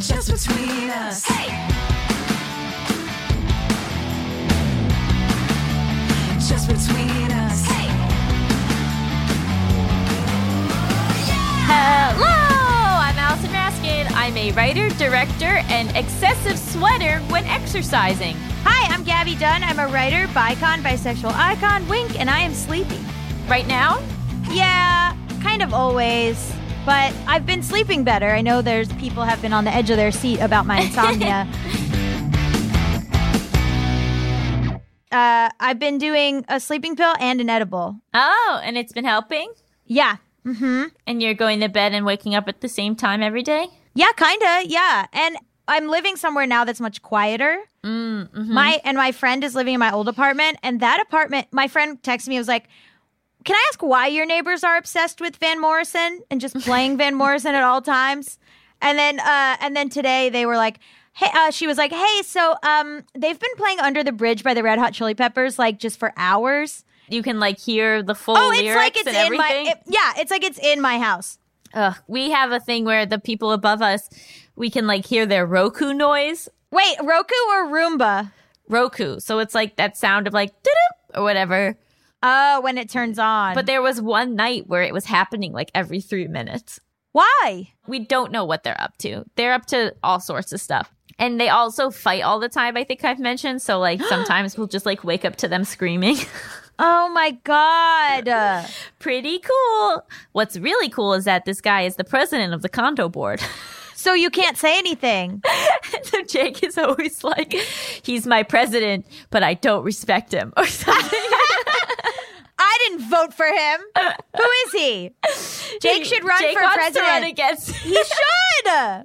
just between us. Hey! Just between us. Hey! Hello! I'm Allison Raskin. I'm a writer, director, and excessive sweater when exercising. Hi, I'm Gabby Dunn. I'm a writer, bicon, bisexual icon, wink, and I am sleepy. Right now? Yeah, kind of always. But I've been sleeping better. I know there's people have been on the edge of their seat about my insomnia. I've been doing a sleeping pill and an edible. Oh, and it's been helping? Yeah. Mm-hmm. And you're going to bed and waking up at the same time every day? Yeah, kind of. Yeah. And I'm living somewhere now that's much quieter. Mm-hmm. My friend is living in my old apartment. And that apartment, my friend texted me, was like, can I ask why your neighbors are obsessed with Van Morrison and just playing Van Morrison at all times? And then today they were like, hey, she was like, hey, so they've been playing Under the Bridge by the Red Hot Chili Peppers, like, just for hours. You can, like, hear the full lyrics like it's and in everything? It's like it's in my house. Ugh, we have a thing where the people above us, we can, like, hear their Roku noise. Wait, Roku or Roomba? Roku. So it's, like, that sound of, like, doo-doo or whatever. Oh, when it turns on. But there was one night where it was happening like every 3 minutes. Why? We don't know what they're up to. They're up to all sorts of stuff. And they also fight all the time, I think I've mentioned. So like sometimes we'll just like wake up to them screaming. Oh, my God. Pretty cool. What's really cool is that this guy is the president of the condo board. So you can't say anything. So Jake is always like, he's my president, but I don't respect him or something. I didn't vote for him. Who is he? Jake should run for president. Jake wants to run against him. He should.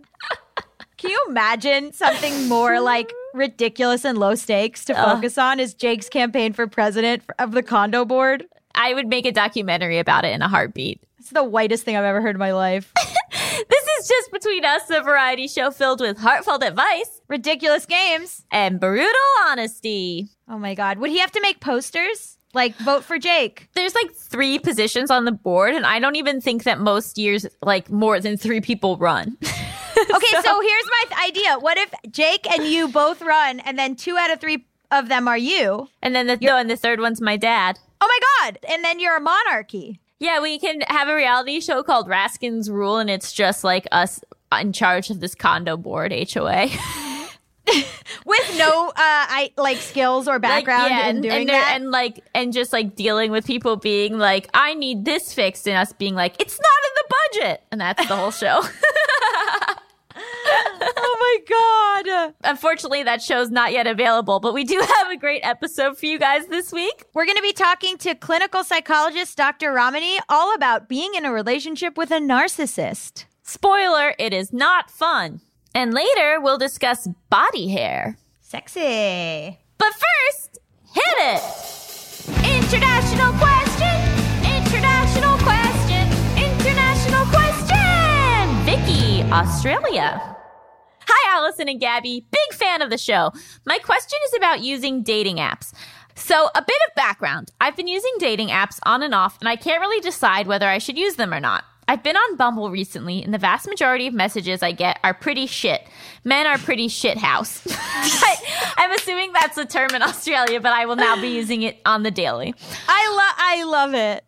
Can you imagine something more like ridiculous and low stakes to focus on is Jake's campaign for president of the condo board? I would make a documentary about it in a heartbeat. It's the whitest thing I've ever heard in my life. This is Just Between Us, a variety show filled with heartfelt advice, ridiculous games, and brutal honesty. Oh, my God. Would he have to make posters? Like, vote for Jake. There's, like, 3 positions on the board, and I don't even think that most years, like, more than 3 people run. Okay, so here's my idea. What if Jake and you both run, and then 2 out of 3 of them are you? And then the third one's my dad. Oh, my God. And then you're a monarchy. Yeah, we can have a reality show called Raskin's Rule, and it's just, like, us in charge of this condo board, HOA. With no skills or background in doing that. And just like dealing with people being like, I need this fixed, and us being like, it's not in the budget. And that's the whole show. Oh my God. Unfortunately, that show's not yet available, but we do have a great episode for you guys this week. We're going to be talking to clinical psychologist Dr. Ramani all about being in a relationship with a narcissist. Spoiler, it is not fun. And later, we'll discuss body hair. Sexy. But first, hit it! International question! International question! International question! Vicky, Australia. Hi, Allison and Gabby. Big fan of the show. My question is about using dating apps. So, a bit of background. I've been using dating apps on and off, and I can't really decide whether I should use them or not. I've been on Bumble recently, and the vast majority of messages I get are pretty shit. Men are pretty shit house. I'm assuming that's a term in Australia, but I will now be using it on the daily. I love it.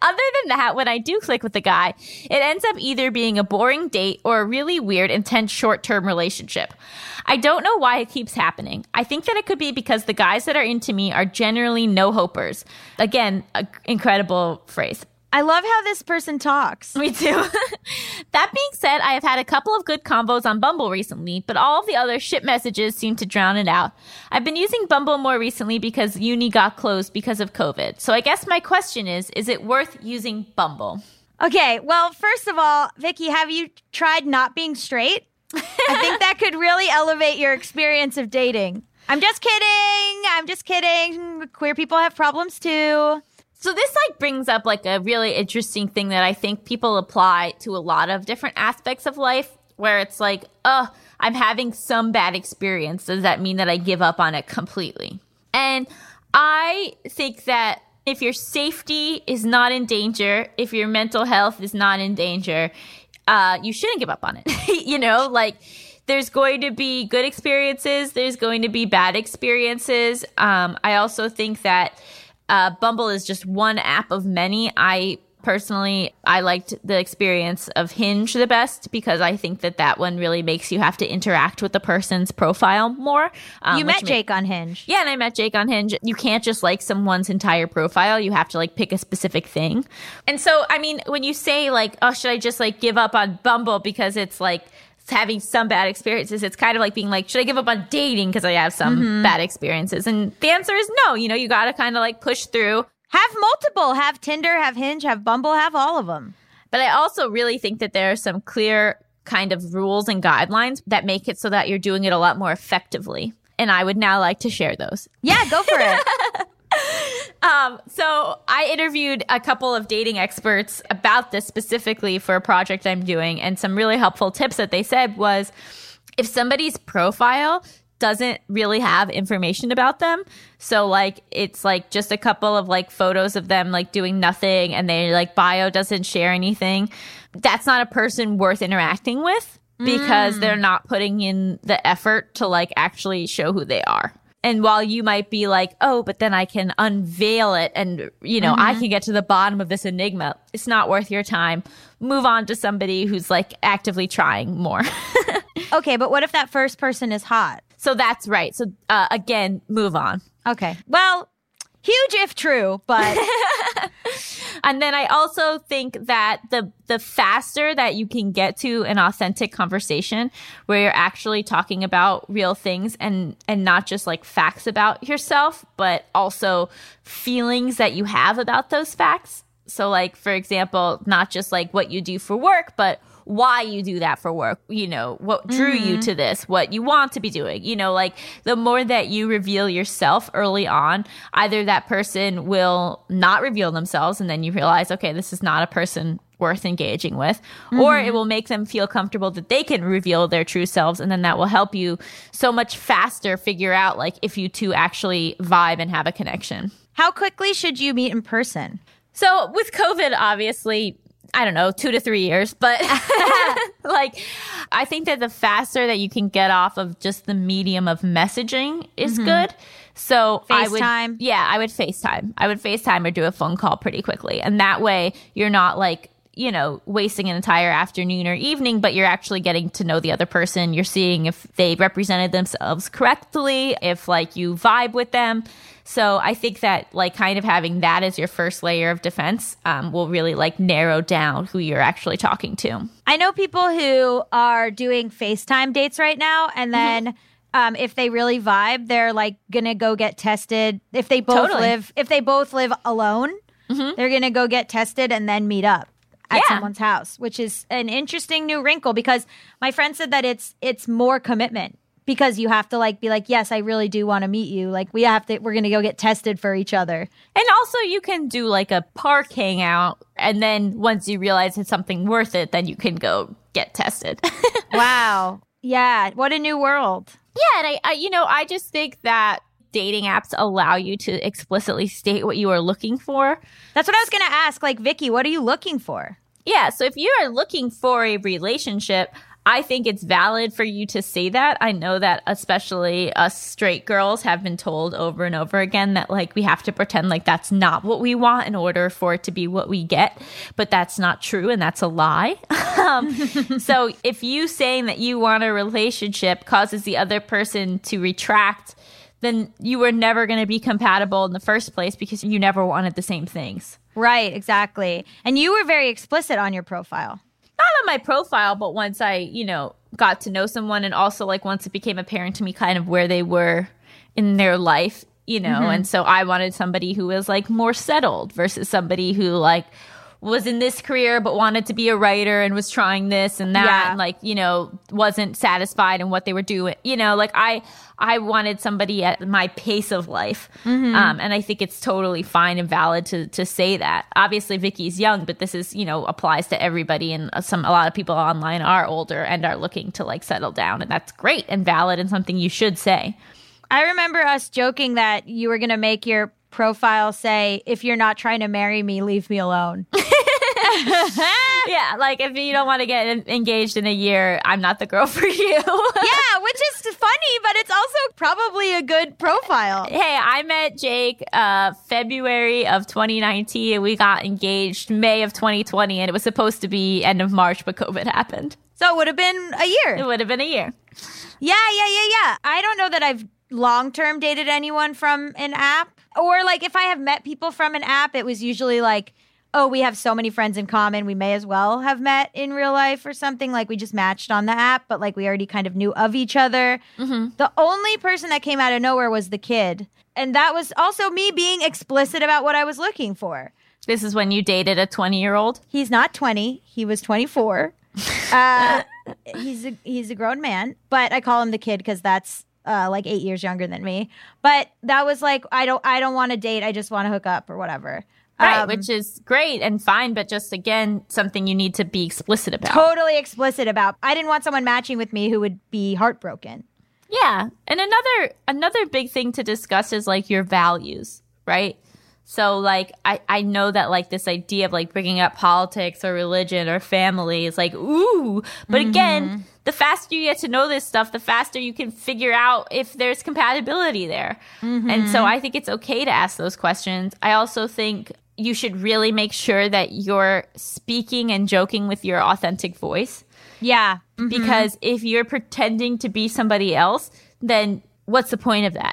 Other than that, when I do click with a guy, it ends up either being a boring date or a really weird, intense short-term relationship. I don't know why it keeps happening. I think that it could be because the guys that are into me are generally no-hopers. Again, an incredible phrase. I love how this person talks. Me too. That being said, I have had a couple of good combos on Bumble recently, but all of the other shit messages seem to drown it out. I've been using Bumble more recently because uni got closed because of COVID. So I guess my question is it worth using Bumble? Okay, well, first of all, Vicky, have you tried not being straight? I think that could really elevate your experience of dating. I'm just kidding. I'm just kidding. Queer people have problems too. So this like brings up like a really interesting thing that I think people apply to a lot of different aspects of life where it's like, oh, I'm having some bad experience. Does that mean that I give up on it completely? And I think that if your safety is not in danger, if your mental health is not in danger, you shouldn't give up on it. You know, like There's going to be good experiences. There's going to be bad experiences. I also think that Bumble is just one app of many. Personally, I liked the experience of Hinge the best because I think that that one really makes you have to interact with the person's profile more. You met Jake on Hinge. Yeah, and I met Jake on Hinge. You can't just like someone's entire profile. You have to like pick a specific thing. And so, I mean, when you say like, oh, should I just like give up on Bumble because it's like having some bad experiences, it's kind of like being like, should I give up on dating because I have some bad experiences? And the answer is no. You know, you got to kind of like push through. Have multiple, have Tinder, have Hinge, have Bumble, have all of them. But I also really think that there are some clear kind of rules and guidelines that make it so that you're doing it a lot more effectively. And I would now like to share those. Yeah, go for it. So I interviewed a couple of dating experts about this specifically for a project I'm doing. And some really helpful tips that they said was if somebody's profile doesn't really have information about them. So like, it's like just a couple of like photos of them like doing nothing and their like bio doesn't share anything. That's not a person worth interacting with because they're not putting in the effort to like actually show who they are. And while you might be like, oh, but then I can unveil it and, you know, I can get to the bottom of this enigma. It's not worth your time. Move on to somebody who's like actively trying more. Okay, but what if that first person is hot? So that's right. So again, move on. Okay. Well, huge if true, but. And then I also think that the faster that you can get to an authentic conversation where you're actually talking about real things and not just like facts about yourself, but also feelings that you have about those facts. So like, for example, not just like what you do for work, but why you do that for work, you know, what drew you to this, what you want to be doing, you know, like the more that you reveal yourself early on, either that person will not reveal themselves and then you realize, okay, this is not a person worth engaging with, or it will make them feel comfortable that they can reveal their true selves. And then that will help you so much faster figure out like if you two actually vibe and have a connection. How quickly should you meet in person? So with COVID, obviously, I don't know, 2 to 3 years. But like, I think that the faster that you can get off of just the medium of messaging is good. So I would FaceTime. I would FaceTime or do a phone call pretty quickly. And that way you're not like, you know, wasting an entire afternoon or evening, but you're actually getting to know the other person. You're seeing if they represented themselves correctly, if like you vibe with them. So I think that like kind of having that as your first layer of defense will really like narrow down who you're actually talking to. I know people who are doing FaceTime dates right now and then if they really vibe, they're like gonna go get tested. If they both live alone, they're gonna go get tested and then meet up at someone's house, which is an interesting new wrinkle because my friend said that it's more commitment because you have to like be like, yes, I really do want to meet you. Like we're going to go get tested for each other. And also you can do like a park hangout and then once you realize it's something worth it, then you can go get tested. Wow. Yeah. What a new world. Yeah. And I just think that dating apps allow you to explicitly state what you are looking for. That's what I was going to ask. Like, Vicky, what are you looking for? Yeah. So if you are looking for a relationship, I think it's valid for you to say that. I know that especially us straight girls have been told over and over again that like we have to pretend like that's not what we want in order for it to be what we get. But that's not true. And that's a lie. So if you saying that you want a relationship causes the other person to retract, then you were never going to be compatible in the first place because you never wanted the same things. Right, exactly. And you were very explicit on your profile. Not on my profile, but once I, you know, got to know someone and also like once it became apparent to me kind of where they were in their life, you know, and so I wanted somebody who was like more settled versus somebody who like was in this career but wanted to be a writer and was trying this and that and like, you know, wasn't satisfied in what they were doing. You know, like I wanted somebody at my pace of life. And I think it's totally fine and valid to say that. Obviously, Vicky's young, but this is, you know, applies to everybody. And a lot of people online are older and are looking to like settle down. And that's great and valid and something you should say. I remember us joking that you were going to make your profile say, if you're not trying to marry me, leave me alone. Yeah, like if you don't want to get engaged in a year, I'm not the girl for you. Yeah, which is funny, but it's also probably a good profile. Hey, I met Jake February of 2019 and we got engaged May of 2020 and it was supposed to be end of March, but COVID happened. So it would have been a year. It would have been a year. Yeah. I don't know that I've long-term dated anyone from an app. Or like if I have met people from an app, it was usually like, oh, we have so many friends in common. We may as well have met in real life or something. Like we just matched on the app, but like we already kind of knew of each other. Mm-hmm. The only person that came out of nowhere was the kid. And that was also me being explicit about what I was looking for. This is when you dated a 20-year-old? He's not 20. He was 24. He's a grown man, but I call him the kid because that's like 8 years younger than me. But that was like, I don't want to date. I just want to hook up or whatever. Right, which is great and fine, but just, again, something you need to be explicit about. Totally explicit about. I didn't want someone matching with me who would be heartbroken. Yeah, and another big thing to discuss is, like, your values, right? So, like, I know that, like, this idea of, like, bringing up politics or religion or family is like, ooh. But again, the faster you get to know this stuff, the faster you can figure out if there's compatibility there. Mm-hmm. And so I think it's okay to ask those questions. I also think you should really make sure that you're speaking and joking with your authentic voice. Yeah. Mm-hmm. Because if you're pretending to be somebody else, then what's the point of that?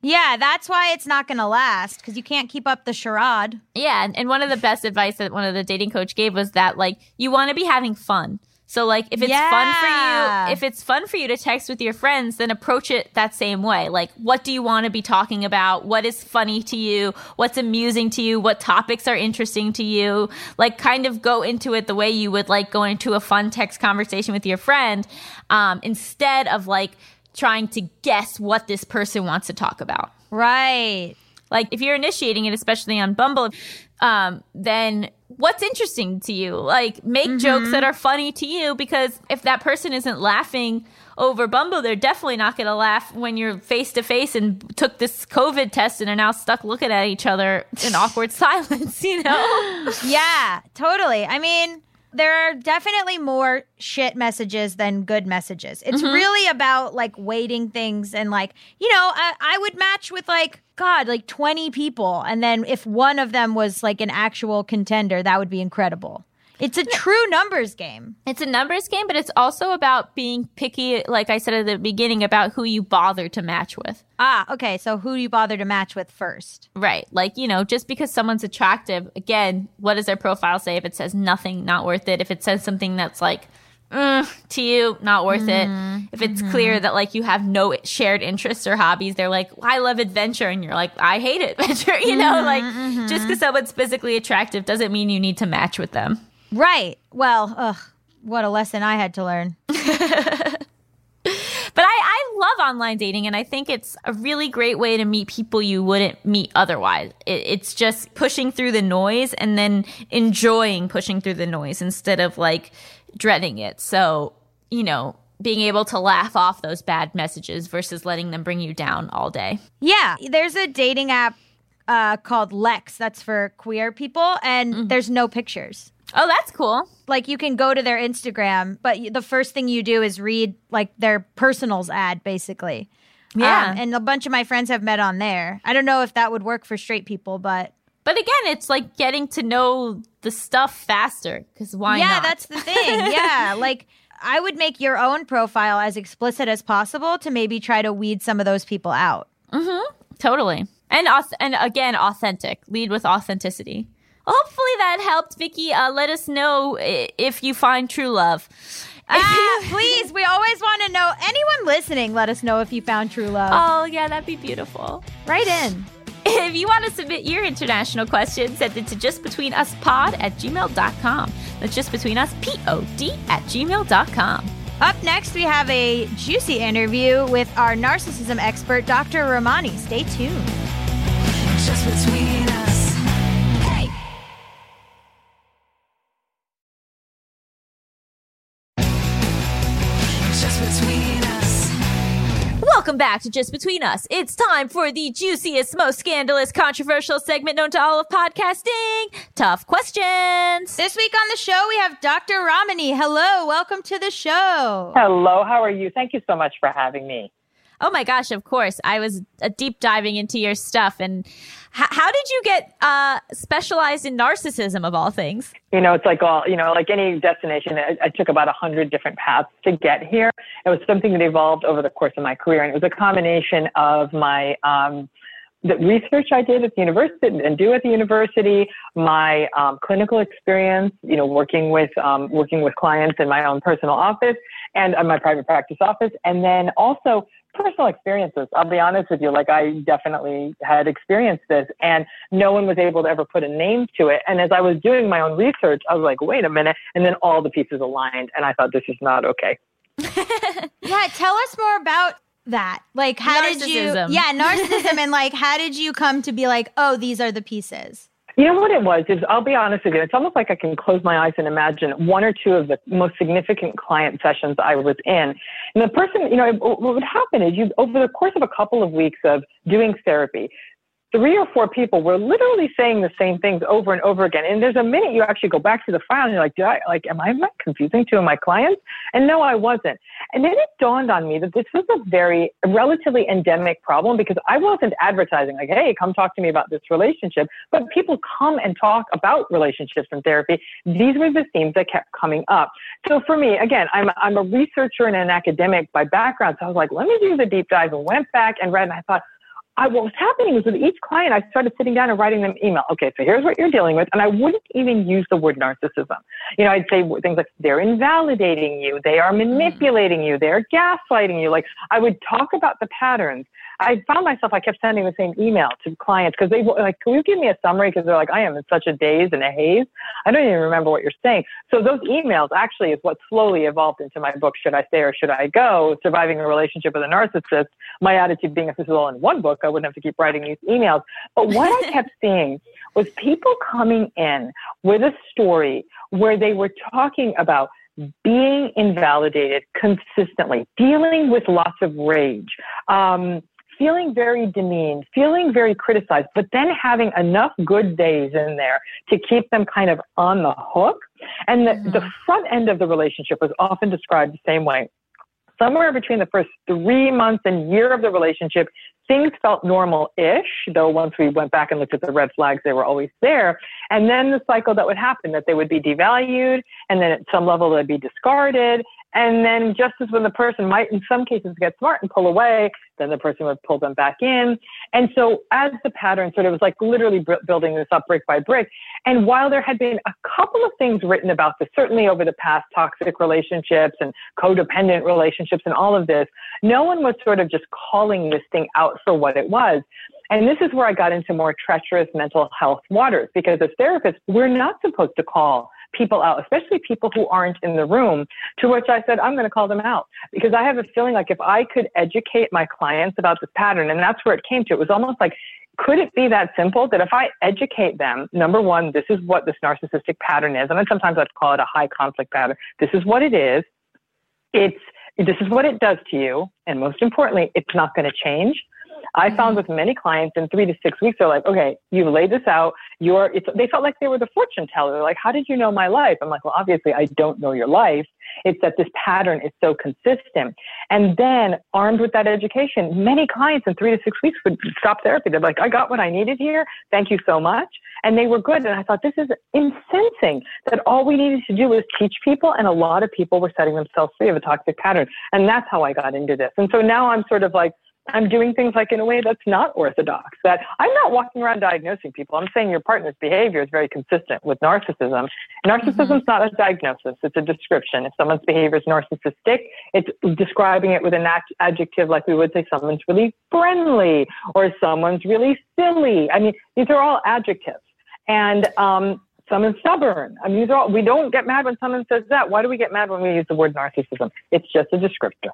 Yeah, that's why it's not going to last, because you can't keep up the charade. Yeah, and one of the best advice that one of the dating coach gave was that, like, you want to be having fun. So, like, if it's fun for you, if it's fun for you to text with your friends, then approach it that same way. Like, what do you want to be talking about? What is funny to you? What's amusing to you? What topics are interesting to you? Like, kind of go into it the way you would, like, go into a fun text conversation with your friend, instead of, like, trying to guess what this person wants to talk about. Right. Like, if you're initiating it, especially on Bumble, then what's interesting to you? Like, make jokes that are funny to you, because if that person isn't laughing over Bumble, they're definitely not going to laugh when you're face-to-face and took this COVID test and are now stuck looking at each other in awkward silence, you know? Yeah, totally. I mean, there are definitely more shit messages than good messages. It's really about, like, weighting things and, like, you know, I would match with, like, God, like 20 people. And then if one of them was, like, an actual contender, that would be incredible. It's a true numbers game. It's a numbers game, but it's also about being picky, like I said at the beginning, about who you bother to match with. Ah, okay. So who do you bother to match with first? Right. Like, you know, just because someone's attractive, again, what does their profile say? If it says nothing, not worth it. If it says something that's like, to you, not worth it. If it's clear that, like, you have no shared interests or hobbies, they're like, I love adventure. And you're like, I hate adventure. You know, like, just because someone's physically attractive doesn't mean you need to match with them. Right. Well, what a lesson I had to learn. But I love online dating, and I think it's a really great way to meet people you wouldn't meet otherwise. It's just pushing through the noise and then enjoying pushing through the noise instead of, like, dreading it. So, you know, being able to laugh off those bad messages versus letting them bring you down all day. Yeah. There's a dating app called Lex that's for queer people, and there's no pictures. Oh, that's cool. Like, you can go to their Instagram, but the first thing you do is read, like, their personals ad, basically. Yeah. And a bunch of my friends have met on there. I don't know if that would work for straight people, but... But again, it's like getting to know the stuff faster, because why not? Yeah, that's the thing. Yeah, like... I would make your own profile as explicit as possible to maybe try to weed some of those people out. Mm-hmm. Totally. And again, authentic. Lead with authenticity. Hopefully that helped, Vicky. Let us know if you find true love. Please. We always want to know. Anyone listening, let us know if you found true love. Oh, yeah. That'd be beautiful. Right in. If you want to submit your international question, send it to justbetweenuspod@gmail.com. That's justbetweenuspod@gmail.com. Up next, we have a juicy interview with our narcissism expert, Dr. Ramani. Stay tuned. Just between us. Welcome back to Just Between Us. It's time for the juiciest, most scandalous, controversial segment known to all of podcasting, Tough Questions. This week on the show, we have Dr. Ramani. Hello. Welcome to the show. Hello. How are you? Thank you so much for having me. Oh, my gosh. Of course. I was deep diving into your stuff. And how did you get specialized in narcissism of all things? You know, it's like all, you know, like any destination, I took about 100 different paths to get here. It was something that evolved over the course of my career. And it was a combination of my the research I did at the university and do at the university, my clinical experience, you know, working with clients in my own personal office and my private practice office. And then also personal experiences. I'll be honest with you, like I definitely had experienced this and no one was able to ever put a name to it. And as I was doing my own research, I was like, wait a minute. And then all the pieces aligned and I thought, this is not okay. Yeah. Tell us more about that. Like how did you, yeah, narcissism and like, how did you come to be like, oh, these are the pieces? You know what it was is, I'll be honest with you, it's almost like I can close my eyes and imagine one or two of the most significant client sessions I was in. And the person, you know, what would happen is you, over the course of a couple of weeks of doing therapy, 3 or 4 people were literally saying the same things over and over again. And there's a minute you actually go back to the file and you're like, am I confusing two of my clients? And no, I wasn't. And then it dawned on me that this was a very relatively endemic problem because I wasn't advertising like, hey, come talk to me about this relationship. But people come and talk about relationships and therapy. These were the themes that kept coming up. So for me, again, I'm a researcher and an academic by background. So I was like, let me do the deep dive and went back and read. And I thought, what was happening was with each client, I started sitting down and writing them email. Okay, so here's what you're dealing with. And I wouldn't even use the word narcissism. You know, I'd say things like, they're invalidating you. They are manipulating you. They're gaslighting you. Like, I would talk about the patterns. I found myself, I kept sending the same email to clients because they were like, can you give me a summary? Because they're like, I am in such a daze and a haze. I don't even remember what you're saying. So those emails actually is what slowly evolved into my book, Should I Stay or Should I Go? Surviving a Relationship with a Narcissist. My attitude being, if this was all in one book, I wouldn't have to keep writing these emails. But what I kept seeing was people coming in with a story where they were talking about being invalidated consistently, dealing with lots of rage, feeling very demeaned, feeling very criticized, but then having enough good days in there to keep them kind of on the hook. And the front end of the relationship was often described the same way. Somewhere between the first 3 months and year of the relationship, things felt normal-ish, though once we went back and looked at the red flags, they were always there. And then the cycle that would happen, that they would be devalued, and then at some level they'd be discarded. And then just as when the person might, in some cases, get smart and pull away, then the person would pull them back in. And so as the pattern sort of was like literally building this up brick by brick. And while there had been a couple of things written about this, certainly over the past, toxic relationships and codependent relationships and all of this, no one was sort of just calling this thing out for what it was. And this is where I got into more treacherous mental health waters, because as therapists, we're not supposed to call people out, especially people who aren't in the room, to which I said, I'm going to call them out because I have a feeling like if I could educate my clients about this pattern, and that's where it came to, it was almost like, could it be that simple that if I educate them, number one, this is what this narcissistic pattern is. And then sometimes I'd call it a high conflict pattern. This is what it is. This is what it does to you. And most importantly, it's not going to change. I found with many clients in 3 to 6 weeks, they're like, okay, you laid this out. They felt like they were the fortune teller. They're like, how did you know my life? I'm like, well, obviously I don't know your life. It's that this pattern is so consistent. And then armed with that education, many clients in 3 to 6 weeks would stop therapy. They're like, I got what I needed here. Thank you so much. And they were good. And I thought, this is incensing that all we needed to do was teach people. And a lot of people were setting themselves free of a toxic pattern. And that's how I got into this. And so now I'm sort of like, I'm doing things like in a way that's not orthodox, that I'm not walking around diagnosing people. I'm saying your partner's behavior is very consistent with narcissism. Narcissism is not a diagnosis. It's a description. If someone's behavior is narcissistic, it's describing it with an adjective like we would say someone's really friendly or someone's really silly. I mean, these are all adjectives. And someone's stubborn. I mean, these are all, we don't get mad when someone says that. Why do we get mad when we use the word narcissism? It's just a descriptor.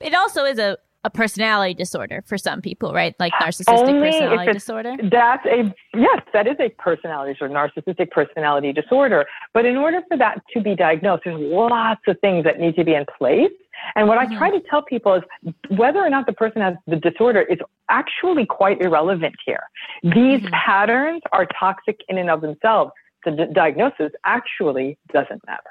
It also is a personality disorder for some people, right? Like narcissistic personality disorder? Yes, that is a personality disorder, narcissistic personality disorder. But in order for that to be diagnosed, there's lots of things that need to be in place. And what I try to tell people is whether or not the person has the disorder is actually quite irrelevant here. These patterns are toxic in and of themselves. The diagnosis actually doesn't matter.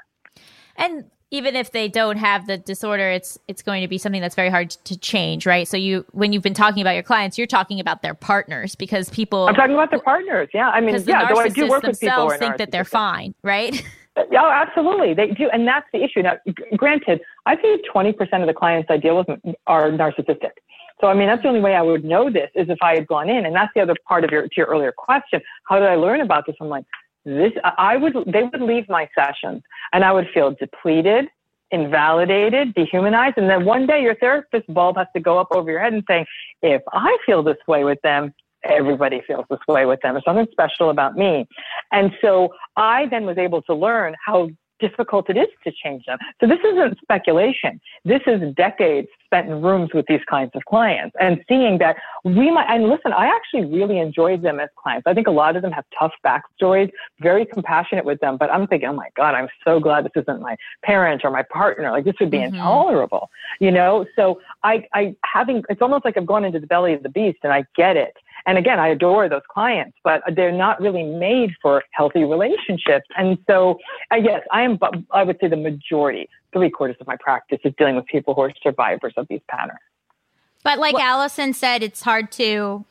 And even if they don't have the disorder, it's going to be something that's very hard to change, right? So when you've been talking about your clients, you're talking about their partners because people... I'm talking about their partners, yeah. I mean, yeah, though I do work with people who are narcissists. Think that they're fine, right? Oh, absolutely. They do. And that's the issue. Now, granted, I think 20% of the clients I deal with are narcissistic. So, I mean, that's the only way I would know this is if I had gone in. And that's the other part of your earlier question. How did I learn about this? I'm like, they would leave my sessions and I would feel depleted, invalidated, dehumanized. And then one day your therapist bulb has to go up over your head and saying, if I feel this way with them, everybody feels this way with them. There's something special about me. And so I then was able to learn how difficult it is to change them. So this isn't speculation. This is decades spent in rooms with these kinds of clients and seeing that and listen, I actually really enjoyed them as clients. I think a lot of them have tough backstories, very compassionate with them, but I'm thinking, oh my God, I'm so glad this isn't my parent or my partner. Like this would be intolerable, you know? So it's almost like I've gone into the belly of the beast and I get it. And again, I adore those clients, but they're not really made for healthy relationships. And so, yes, I would say the majority, 3/4 of my practice is dealing with people who are survivors of these patterns. But like Allison said, it's hard to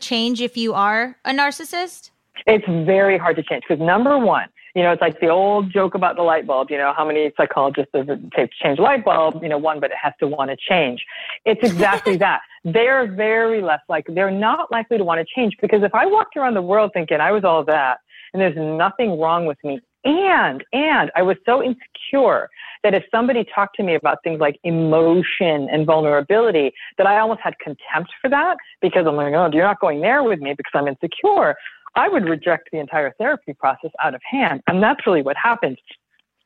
change if you are a narcissist. It's very hard to change because number one, you know, it's like the old joke about the light bulb, you know, how many psychologists does it take to change a light bulb? You know, one, but it has to want to change. It's exactly that. They're very less likely. They're not likely to want to change because if I walked around the world thinking I was all that and there's nothing wrong with me and I was so insecure that if somebody talked to me about things like emotion and vulnerability, that I almost had contempt for that because I'm like, oh, you're not going there with me because I'm insecure. I would reject the entire therapy process out of hand. And that's really what happens.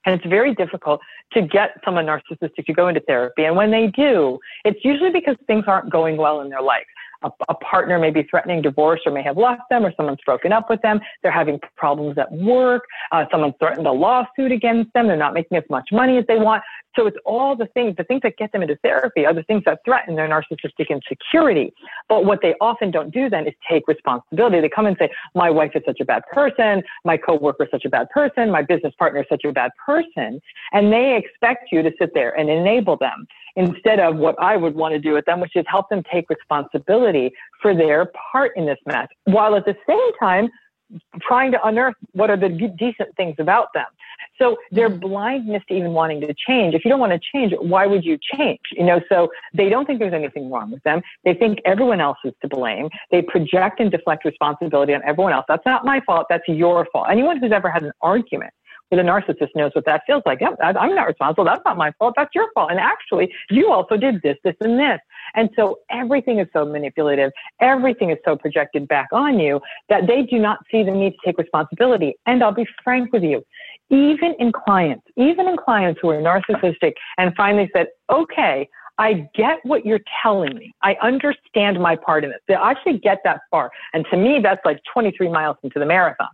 And it's very difficult to get someone narcissistic to go into therapy. And when they do, it's usually because things aren't going well in their life. A partner may be threatening divorce or may have left them or someone's broken up with them. They're having problems at work. Someone's threatened a lawsuit against them. They're not making as much money as they want. So it's all the things that get them into therapy are the things that threaten their narcissistic insecurity. But what they often don't do then is take responsibility. They come and say, my wife is such a bad person. My coworker is such a bad person. My business partner is such a bad person. And they expect you to sit there and enable them instead of what I would want to do with them, which is help them take responsibility for their part in this mess, while at the same time trying to unearth what are the decent things about them. So their blindness to even wanting to change. If you don't want to change, why would you change? You know, so they don't think there's anything wrong with them. They think everyone else is to blame. They project and deflect responsibility on everyone else. That's not my fault. That's your fault. Anyone who's ever had an argument with a narcissist knows what that feels like. Yep, I'm not responsible. That's not my fault. That's your fault. And actually, you also did this, this, and this. And so everything is so manipulative. Everything is so projected back on you that they do not see the need to take responsibility. And I'll be frank with you, even in clients who are narcissistic and finally said, okay, I get what you're telling me. I understand my part in this. They actually get that far. And to me, that's like 23 miles into the marathon.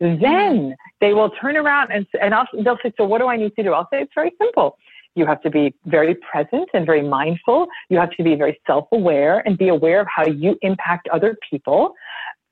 Then they will turn around and they'll say, so what do I need to do? I'll say, it's very simple. You have to be very present and very mindful. You have to be very self-aware and be aware of how you impact other people.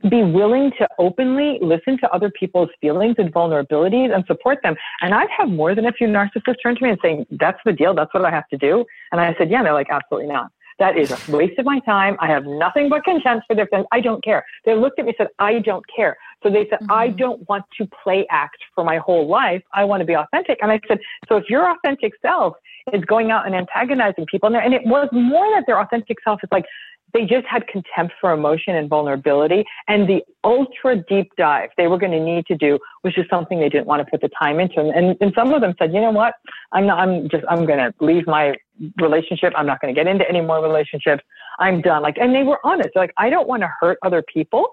Be willing to openly listen to other people's feelings and vulnerabilities and support them. And I've had more than a few narcissists turn to me and saying, that's the deal. That's what I have to do. And I said, yeah. And they're like, absolutely not. That is a waste of my time. I have nothing but contempt for their friends. I don't care. They looked at me and said, I don't care. So they said, I don't want to play act for my whole life. I want to be authentic. And I said, so if your authentic self is going out and antagonizing people, and it was more that their authentic self is like, they just had contempt for emotion and vulnerability. And the ultra deep dive they were going to need to do was just something they didn't want to put the time into. And some of them said, you know what? I'm going to leave my relationship. I'm not going to get into any more relationships. I'm done. Like, and they were honest. They're like, I don't want to hurt other people,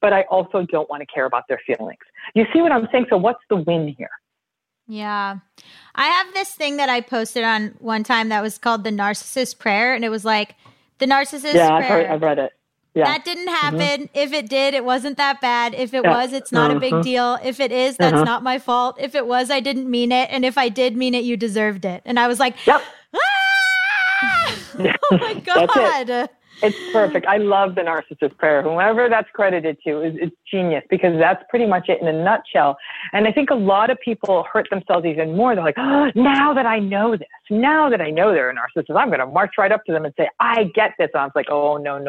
but I also don't want to care about their feelings. You see what I'm saying? So what's the win here? Yeah. I have this thing that I posted on one time that was called the Narcissist Prayer. And it was like, the narcissist prayer. I've read it. Yeah. That didn't happen. If it did, it wasn't that bad. If it was, it's not a big deal. If it is, that's not my fault. If it was, I didn't mean it. And if I did mean it, you deserved it. And I was like, yep. Ah! Oh my God. That's it. It's perfect. I love the narcissist prayer. Whoever that's credited to is genius, because that's pretty much it in a nutshell. And I think a lot of people hurt themselves even more. They're like, oh, now that I know this, now that I know they're a narcissist, I'm going to march right up to them and say, I get this. And I was like, oh, no.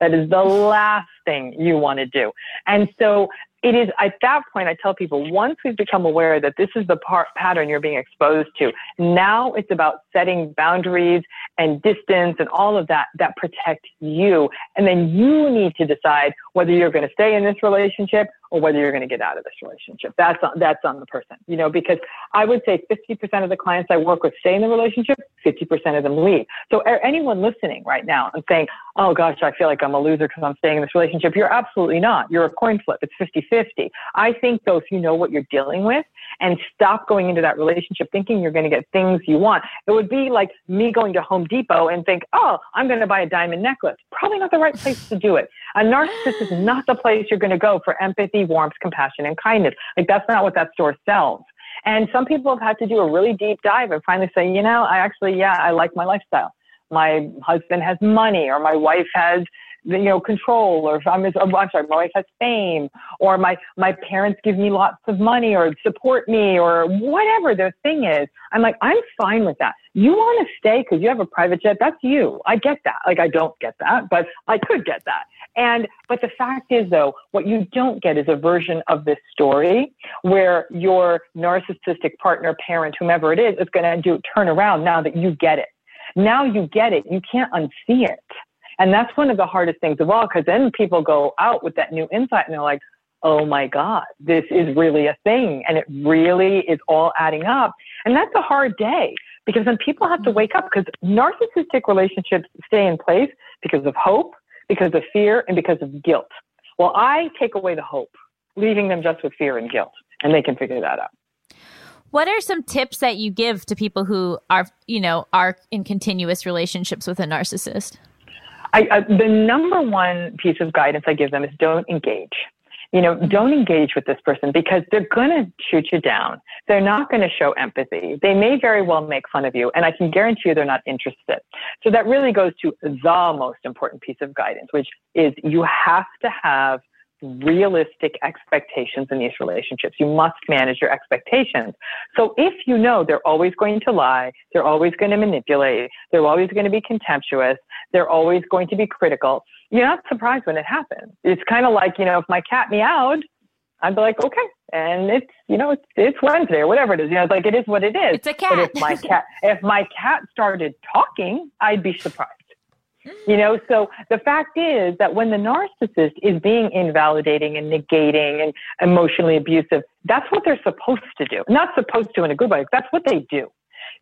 That is the last thing you want to do. And so it is at that point, I tell people, once we've become aware that this is the pattern you're being exposed to, now it's about setting boundaries and distance and all of that protect you. And then you need to decide whether you're going to stay in this relationship or whether you're going to get out of this relationship. That's on the person, you know, because I would say 50% of the clients I work with stay in the relationship, 50% of them leave. So anyone listening right now and saying, oh gosh, I feel like I'm a loser because I'm staying in this relationship. You're absolutely not. You're a coin flip. It's 50-50. I think though, if you know what you're dealing with and stop going into that relationship thinking you're going to get things you want, it would be like me going to Home Depot and think, oh, I'm going to buy a diamond necklace. Probably not the right place to do it. A narcissist is not the place you're going to go for empathy, warmth, compassion, and kindness. Like, that's not what that store sells. And some people have had to do a really deep dive and finally say, you know, I like my lifestyle. My husband has money, or my wife has, control, or my wife has fame, or my parents give me lots of money or support me, or whatever their thing is. I'm like, I'm fine with that. You want to stay because you have a private jet? That's you. I get that. Like, I don't get that, but I could get that. But the fact is, though, what you don't get is a version of this story where your narcissistic partner, parent, whomever it is going to turn around now that you get it. Now you get it. You can't unsee it. And that's one of the hardest things of all, because then people go out with that new insight and they're like, oh my God, this is really a thing. And it really is all adding up. And that's a hard day, because then people have to wake up, because narcissistic relationships stay in place because of hope, because of fear, and because of guilt. Well, I take away the hope, leaving them just with fear and guilt, and they can figure that out. What are some tips that you give to people who are in continuous relationships with a narcissist? The number one piece of guidance I give them is don't engage. Don't engage with this person, because they're going to shoot you down. They're not going to show empathy. They may very well make fun of you, and I can guarantee you they're not interested. So that really goes to the most important piece of guidance, which is you have to have realistic expectations in these relationships. You must manage your expectations. So if you know they're always going to lie, they're always going to manipulate, they're always going to be contemptuous, they're always going to be critical, you're not surprised when it happens. It's kind of like, if my cat meowed, I'd be like, okay, and it's Wednesday or whatever it is. It's like, it is what it is. It's a cat. But if my cat started talking, I'd be surprised. So the fact is that when the narcissist is being invalidating and negating and emotionally abusive, that's what they're supposed to do. Not supposed to in a good way. That's what they do.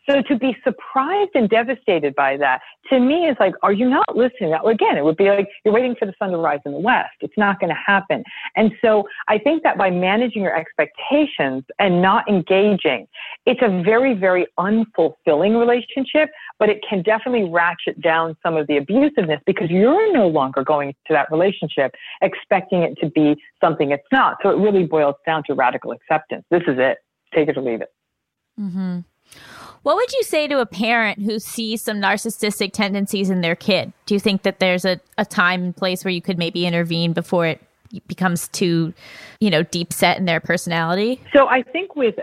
So to be surprised and devastated by that, to me, is like, are you not listening? Again, it would be like you're waiting for the sun to rise in the west. It's not going to happen. And so I think that by managing your expectations and not engaging, it's a very, very unfulfilling relationship, but it can definitely ratchet down some of the abusiveness, because you're no longer going to that relationship expecting it to be something it's not. So it really boils down to radical acceptance. This is it. Take it or leave it. Mm-hmm. What would you say to a parent who sees some narcissistic tendencies in their kid? Do you think that there's a time and place where you could maybe intervene before it becomes too, deep set in their personality? So I think with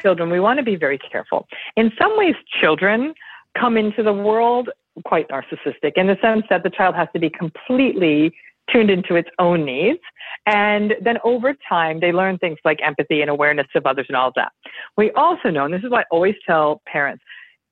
children, we want to be very careful. In some ways, children come into the world quite narcissistic, in the sense that the child has to be completely tuned into its own needs. And then over time, they learn things like empathy and awareness of others and all of that. We also know, and this is what I always tell parents,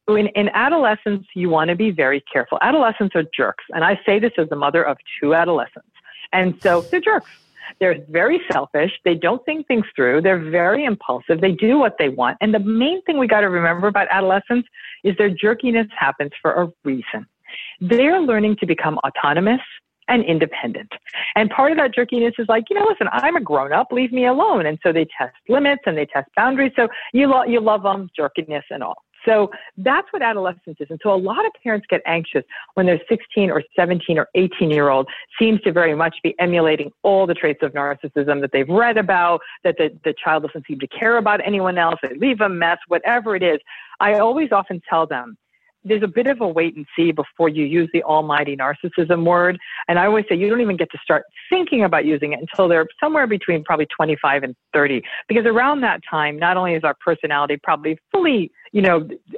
in adolescence, you want to be very careful. Adolescents are jerks. And I say this as the mother of two adolescents. And so they're jerks. They're very selfish. They don't think things through. They're very impulsive. They do what they want. And the main thing we got to remember about adolescents is their jerkiness happens for a reason. They're learning to become autonomous and independent. And part of that jerkiness is like, listen, I'm a grown up, leave me alone. And so they test limits and they test boundaries. So you love them, jerkiness and all. So that's what adolescence is. And so a lot of parents get anxious when their 16 or 17 or 18-year-old seems to very much be emulating all the traits of narcissism that they've read about, that the child doesn't seem to care about anyone else, they leave a mess, whatever it is. I always often tell them, there's a bit of a wait and see before you use the almighty narcissism word. And I always say you don't even get to start thinking about using it until they're somewhere between probably 25 and 30. Because around that time, not only is our personality probably fully,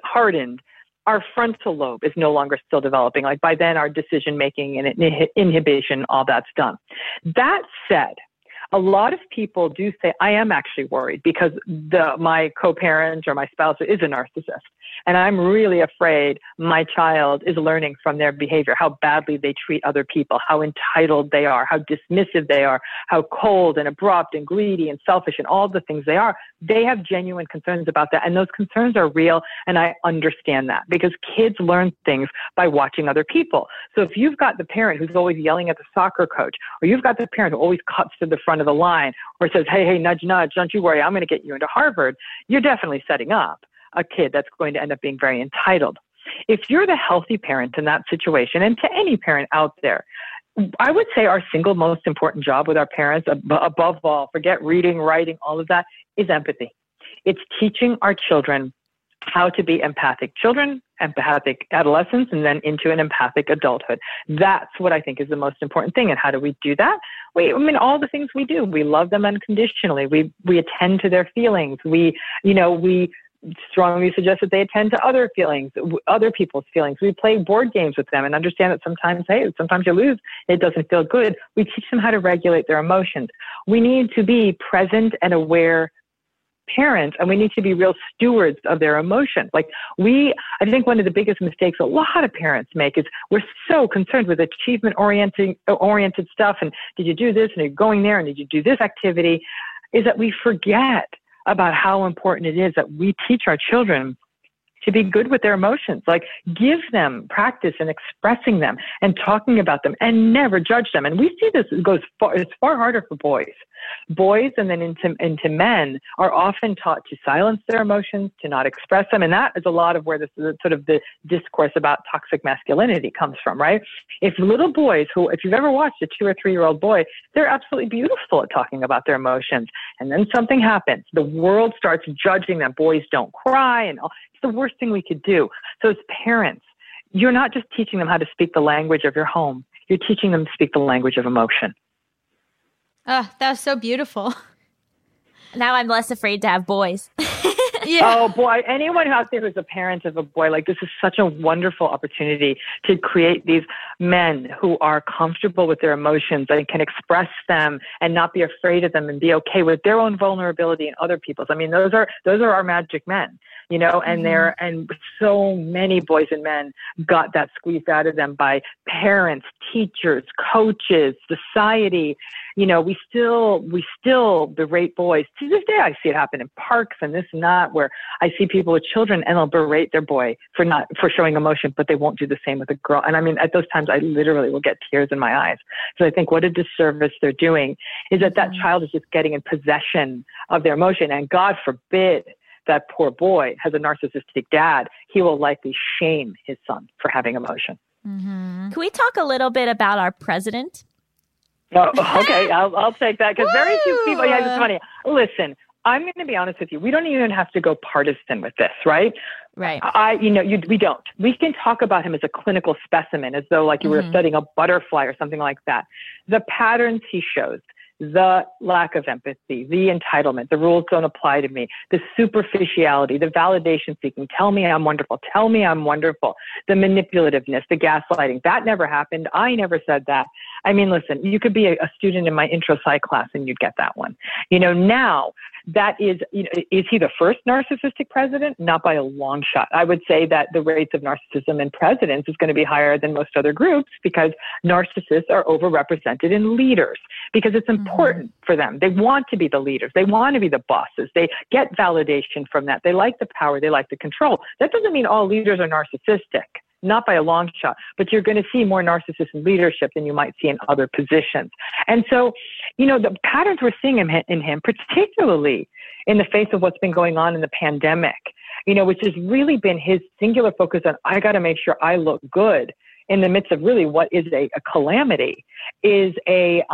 hardened, our frontal lobe is no longer still developing. Like by then, our decision-making and inhibition, all that's done. That said, a lot of people do say, I am actually worried because my co-parent or my spouse is a narcissist. And I'm really afraid my child is learning from their behavior, how badly they treat other people, how entitled they are, how dismissive they are, how cold and abrupt and greedy and selfish and all the things they are. They have genuine concerns about that. And those concerns are real. And I understand that because kids learn things by watching other people. So if you've got the parent who's always yelling at the soccer coach, or you've got the parent who always cuts to the front of the line or says, hey, nudge, nudge, don't you worry, I'm going to get you into Harvard, you're definitely setting up a kid that's going to end up being very entitled. If you're the healthy parent in that situation, and to any parent out there, I would say our single most important job with our parents, above all, forget reading, writing, all of that, is empathy. It's teaching our children how to be empathic children, empathic adolescence, and then into an empathic adulthood. That's what I think is the most important thing. And how do we do that? All the things we do. We love them unconditionally. We attend to their feelings. We strongly suggest that they attend to other feelings, other people's feelings. We play board games with them and understand that sometimes you lose. It doesn't feel good. We teach them how to regulate their emotions. We need to be present and aware parents, and we need to be real stewards of their emotions. I think one of the biggest mistakes a lot of parents make is we're so concerned with achievement-oriented stuff. And did you do this? And are you going there? And did you do this activity? Is that we forget about how important it is that we teach our children to be good with their emotions. Give them practice in expressing them and talking about them and never judge them. And we see this it's far harder for boys. Boys and then into men are often taught to silence their emotions, to not express them. And that is a lot of where this is sort of the discourse about toxic masculinity comes from, right? If little boys if you've ever watched a 2 or 3-year-old boy, they're absolutely beautiful at talking about their emotions. And then something happens. The world starts judging them. Boys don't cry and all. The worst thing we could do. So as parents, you're not just teaching them how to speak the language of your home. You're teaching them to speak the language of emotion. Oh, that was so beautiful. Now I'm less afraid to have boys. Yeah. Oh boy, anyone out there who's a parent of a boy, this is such a wonderful opportunity to create these men who are comfortable with their emotions and can express them and not be afraid of them and be okay with their own vulnerability and other people's. Those are our magic men, and so many boys and men got that squeezed out of them by parents, teachers, coaches, society. We still berate boys. To this day, I see it happen in parks and this and that, where I see people with children and they'll berate their boy for showing emotion, but they won't do the same with a girl. And at those times, I literally will get tears in my eyes. So I think what a disservice they're doing is that child is just getting in possession of their emotion. And God forbid that poor boy has a narcissistic dad. He will likely shame his son for having emotion. Mm-hmm. Can we talk a little bit about our president? Oh, okay, I'll take that because very few people. Yeah, it's funny. Listen, I'm going to be honest with you. We don't even have to go partisan with this, right? Right. We don't. We can talk about him as a clinical specimen, as though you were studying a butterfly or something like that. The patterns he shows. The lack of empathy, the entitlement, the rules don't apply to me, the superficiality, the validation seeking, tell me I'm wonderful, the manipulativeness, the gaslighting, that never happened. I never said that. Listen, you could be a student in my intro psych class and you'd get that one. Now that is he the first narcissistic president? Not by a long shot. I would say that the rates of narcissism in presidents is going to be higher than most other groups because narcissists are overrepresented in leaders because it's important for them. They want to be the leaders. They want to be the bosses. They get validation from that. They like the power. They like the control. That doesn't mean all leaders are narcissistic. Not by a long shot, but you're going to see more narcissist in leadership than you might see in other positions. And so, the patterns we're seeing in him, particularly in the face of what's been going on in the pandemic, which has really been his singular focus on, I got to make sure I look good. in the midst of really what is a calamity is a,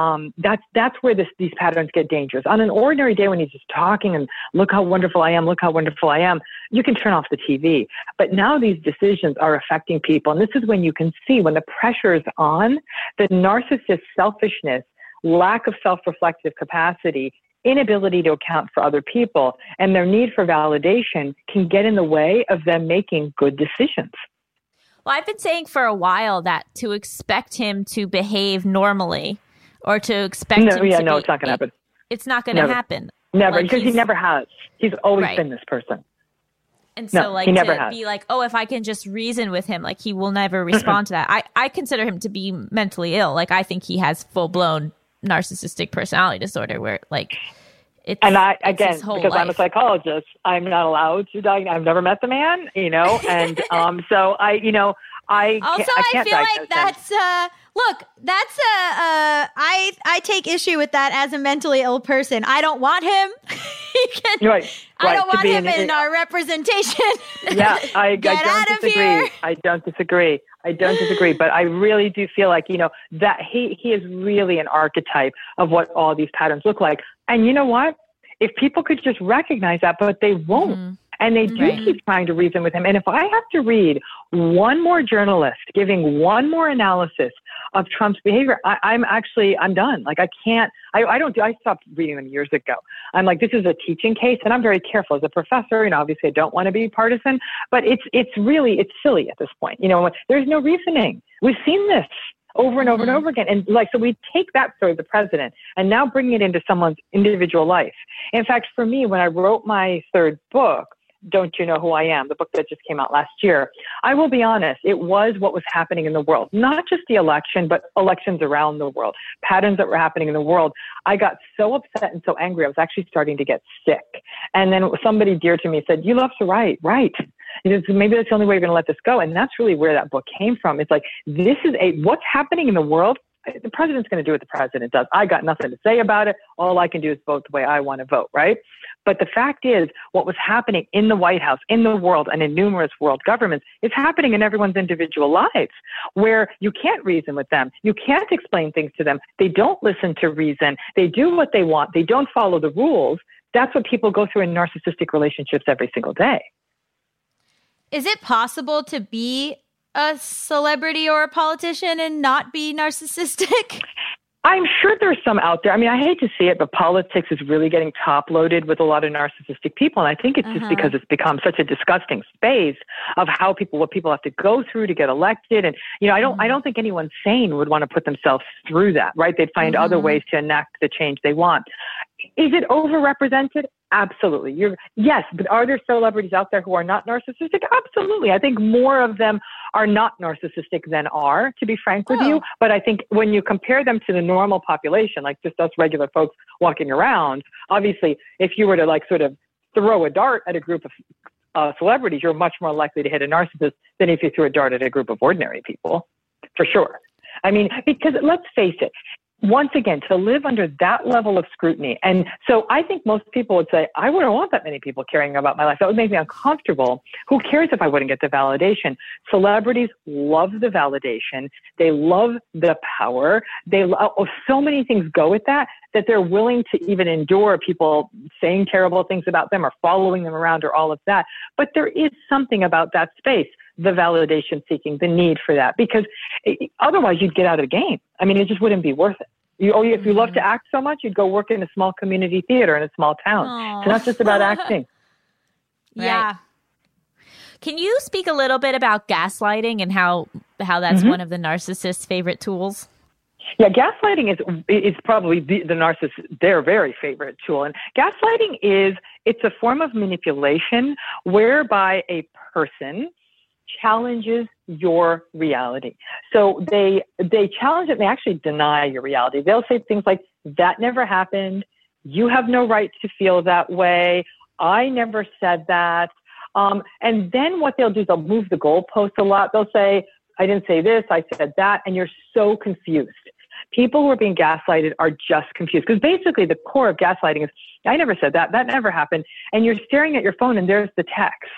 that's where these patterns get dangerous. On an ordinary day when he's just talking and look how wonderful I am, look how wonderful I am, you can turn off the TV. But now these decisions are affecting people. And this is when you can see, when the pressure is on, the narcissist's selfishness, lack of self-reflective capacity, inability to account for other people, and their need for validation can get in the way of them making good decisions. Well, I've been saying for a while that to expect him to behave normally or to expect him to it's not going to happen. It's not going to happen. Never, because he never has. He's always been this person. And so be like, oh, if I can just reason with him, like he will never respond to that. I consider him to be mentally ill. Like I think he has full-blown narcissistic personality disorder where like it's, and I, again, because life. I'm a psychologist, I'm not allowed to diagnose. I've never met the man, you know, and so I, you know, I feel like that's I take issue with that as a mentally ill person. I don't want him. I don't want him in our representation. Yeah, I don't disagree. I don't disagree, but I really do feel like, you know, that he is really an archetype of what all these patterns look like. And you know what? If people could just recognize that, but they won't. Mm-hmm. And they do keep trying to reason with him. And if I have to read one more journalist giving one more analysis of Trump's behavior, I'm done. Like I can't, I stopped reading them years ago. I'm like, this is a teaching case and I'm very careful as a professor. And obviously I don't want to be partisan, but it's silly at this point. You know, there's no reasoning. We've seen this over and over and over again. And like, so we take that story of the president and now bring it into someone's individual life. In fact, for me, when I wrote my third book, Don't You Know Who I Am, the book that just came out last year, I will be honest, it was what was happening in the world, not just the election, but elections around the world, patterns that were happening in the world. I got so upset and so angry, I was actually starting to get sick. And then somebody dear to me said, you love to write, right? Maybe that's the only way you're going to let this go. And that's really where that book came from. It's like, this is what's happening in the world. The president's going to do what the president does. I got nothing to say about it. All I can do is vote the way I want to vote, right? But the fact is, what was happening in the White House, in the world, and in numerous world governments is happening in everyone's individual lives, where you can't reason with them. You can't explain things to them. They don't listen to reason. They do what they want. They don't follow the rules. That's what people go through in narcissistic relationships every single day. Is it possible to be a celebrity or a politician and not be narcissistic? I'm sure there's some out there. I mean, I hate to see it, but politics is really getting top-loaded with a lot of narcissistic people. And I think it's just because it's become such a disgusting space of what people have to go through to get elected. And, you know, I don't think anyone sane would want to put themselves through that, right? They'd find other ways to enact the change they want. Is it overrepresented? Absolutely. Yes, but are there celebrities out there who are not narcissistic? Absolutely. I think more of them are not narcissistic than are, to be frank with you. But I think when you compare them to the normal population, like just us regular folks walking around, obviously, if you were to like sort of throw a dart at a group of celebrities, you're much more likely to hit a narcissist than if you threw a dart at a group of ordinary people, for sure. I mean, because let's face it, once again, to live under that level of scrutiny. And so I think most people would say, I wouldn't want that many people caring about my life. That would make me uncomfortable. Who cares if I wouldn't get the validation? Celebrities love the validation. They love the power. They so many things go with that they're willing to even endure people saying terrible things about them or following them around or all of that. But there is something about that space, the validation seeking, the need for that, because otherwise you'd get out of the game. I mean, it just wouldn't be worth it. If you love to act so much, you'd go work in a small community theater in a small town. Aww. It's not just about acting. Yeah. Right. Can you speak a little bit about gaslighting and how that's one of the narcissist's favorite tools? Yeah, gaslighting is probably the narcissist, their very favorite tool. And gaslighting it's a form of manipulation whereby a person challenges your reality. So they challenge it and they actually deny your reality. They'll say things like, that never happened. You have no right to feel that way. I never said that. And then what they'll do is they'll move the goalposts a lot. They'll say, I didn't say this, I said that. And you're so confused. People who are being gaslighted are just confused, because basically the core of gaslighting is, I never said that. That never happened. And you're staring at your phone and there's the text.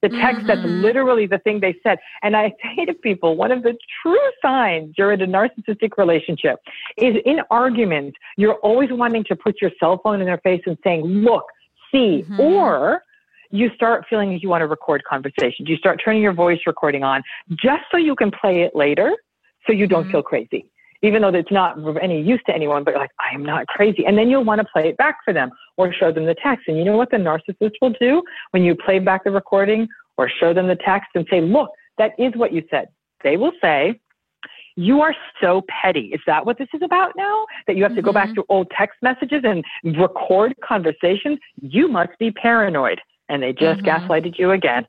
The text that's literally the thing they said. And I say to people, one of the true signs you're in a narcissistic relationship is in arguments, you're always wanting to put your cell phone in their face and saying, look, see, or you start feeling like you want to record conversations. You start turning your voice recording on just so you can play it later so you don't feel crazy, even though it's not of any use to anyone, but you're like, I am not crazy. And then you'll want to play it back for them or show them the text. And you know what the narcissist will do when you play back the recording or show them the text and say, look, that is what you said. They will say, you are so petty. Is that what this is about now? That you have to go back to old text messages and record conversations? You must be paranoid. And they just gaslighted you again.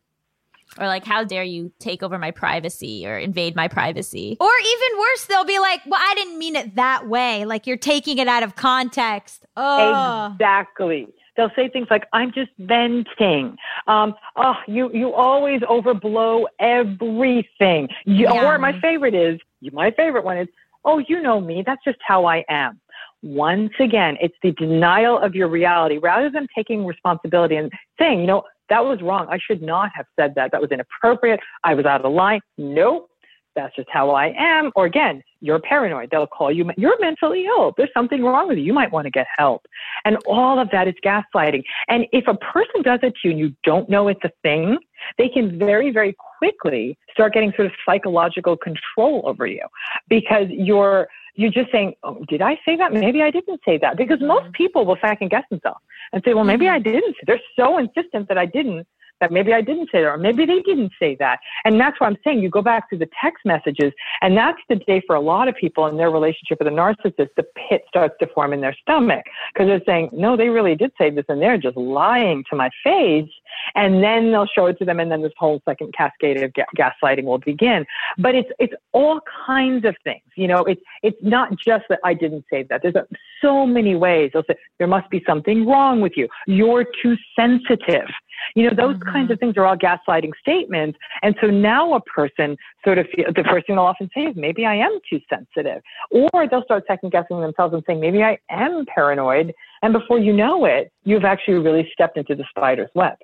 Or like, how dare you take over my privacy or invade my privacy? Or even worse, they'll be like, well, I didn't mean it that way. Like you're taking it out of context. Oh, exactly. They'll say things like, I'm just venting. You always overblow everything. Or my favorite one is, oh, you know me. That's just how I am. Once again, it's the denial of your reality rather than taking responsibility and saying, you know, that was wrong. I should not have said that. That was inappropriate. I was out of line. Nope. That's just how I am. Or again, you're paranoid. They'll call you. You're mentally ill. There's something wrong with you. You might want to get help. And all of that is gaslighting. And if a person does it to you and you don't know it's a thing, they can very, very quickly start getting sort of psychological control over you because you're just saying, oh, did I say that? Maybe I didn't say that. Because most people will second guess themselves and say, well, maybe I didn't. They're so insistent that maybe I didn't say that, or maybe they didn't say that. And that's what I'm saying. You go back to the text messages, and that's the day for a lot of people in their relationship with a narcissist, the pit starts to form in their stomach because they're saying, no, they really did say this, and they're just lying to my face. And then they'll show it to them, and then this whole second cascade of gaslighting will begin. But it's all kinds of things. You know, it's not just that I didn't say that. There's so many ways. They'll say, there must be something wrong with you. You're too sensitive. You know, those kinds of things are all gaslighting statements. And so now a person sort of, the first thing they'll often say is, maybe I am too sensitive. Or they'll start second guessing themselves and saying, maybe I am paranoid. And before you know it, you've actually really stepped into the spider's web.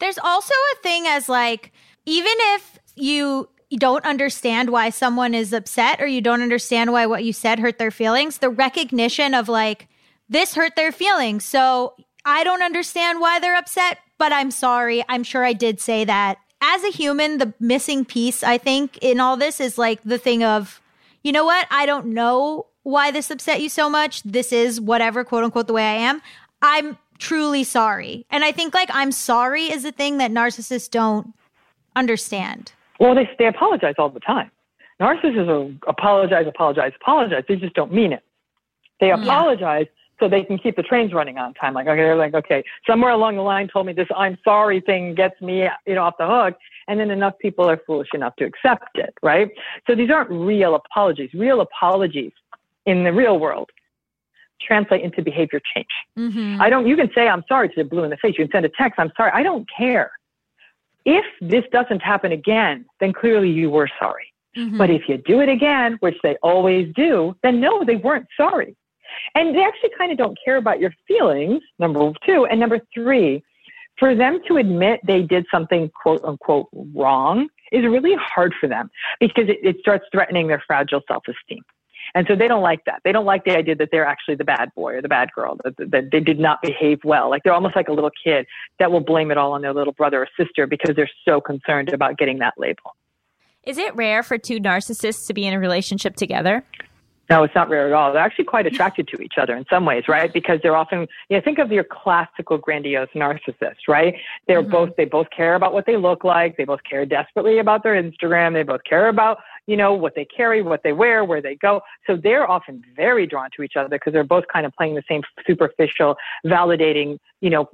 There's also a thing as like, even if you don't understand why someone is upset or you don't understand why what you said hurt their feelings, the recognition of like, this hurt their feelings. So I don't understand why they're upset, but I'm sorry. I'm sure I did say that. As a human, the missing piece, I think, in all this is like the thing of, you know what? I don't know why this upset you so much. This is whatever, quote unquote, the way I am. I'm truly sorry. And I think like I'm sorry is the thing that narcissists don't understand. Well, they apologize all the time. Narcissists apologize. They just don't mean it. They apologize. So they can keep the trains running on time. Like, okay, they're like, okay, somewhere along the line told me this I'm sorry thing gets me, you know, off the hook. And then enough people are foolish enough to accept it, right? So these aren't real apologies. Real apologies in the real world translate into behavior change. You can say, I'm sorry to the blue in the face. You can send a text, I'm sorry. I don't care. If this doesn't happen again, then clearly you were sorry. But if you do it again, which they always do, then no, they weren't sorry. And they actually kind of don't care about your feelings, number two. And number three, for them to admit they did something, quote unquote, wrong is really hard for them because it starts threatening their fragile self-esteem. And so they don't like that. They don't like the idea that they're actually the bad boy or the bad girl, that they did not behave well. Like they're almost like a little kid that will blame it all on their little brother or sister because they're so concerned about getting that label. Is it rare for two narcissists to be in a relationship together? No, it's not rare at all. They're actually quite attracted to each other in some ways, right? Because they're often, you know, think of your classical grandiose narcissist, right? They're both care about what they look like. They both care desperately about their Instagram. They both care about, you know, what they carry, what they wear, where they go. So they're often very drawn to each other because they're both kind of playing the same superficial, validating, you know,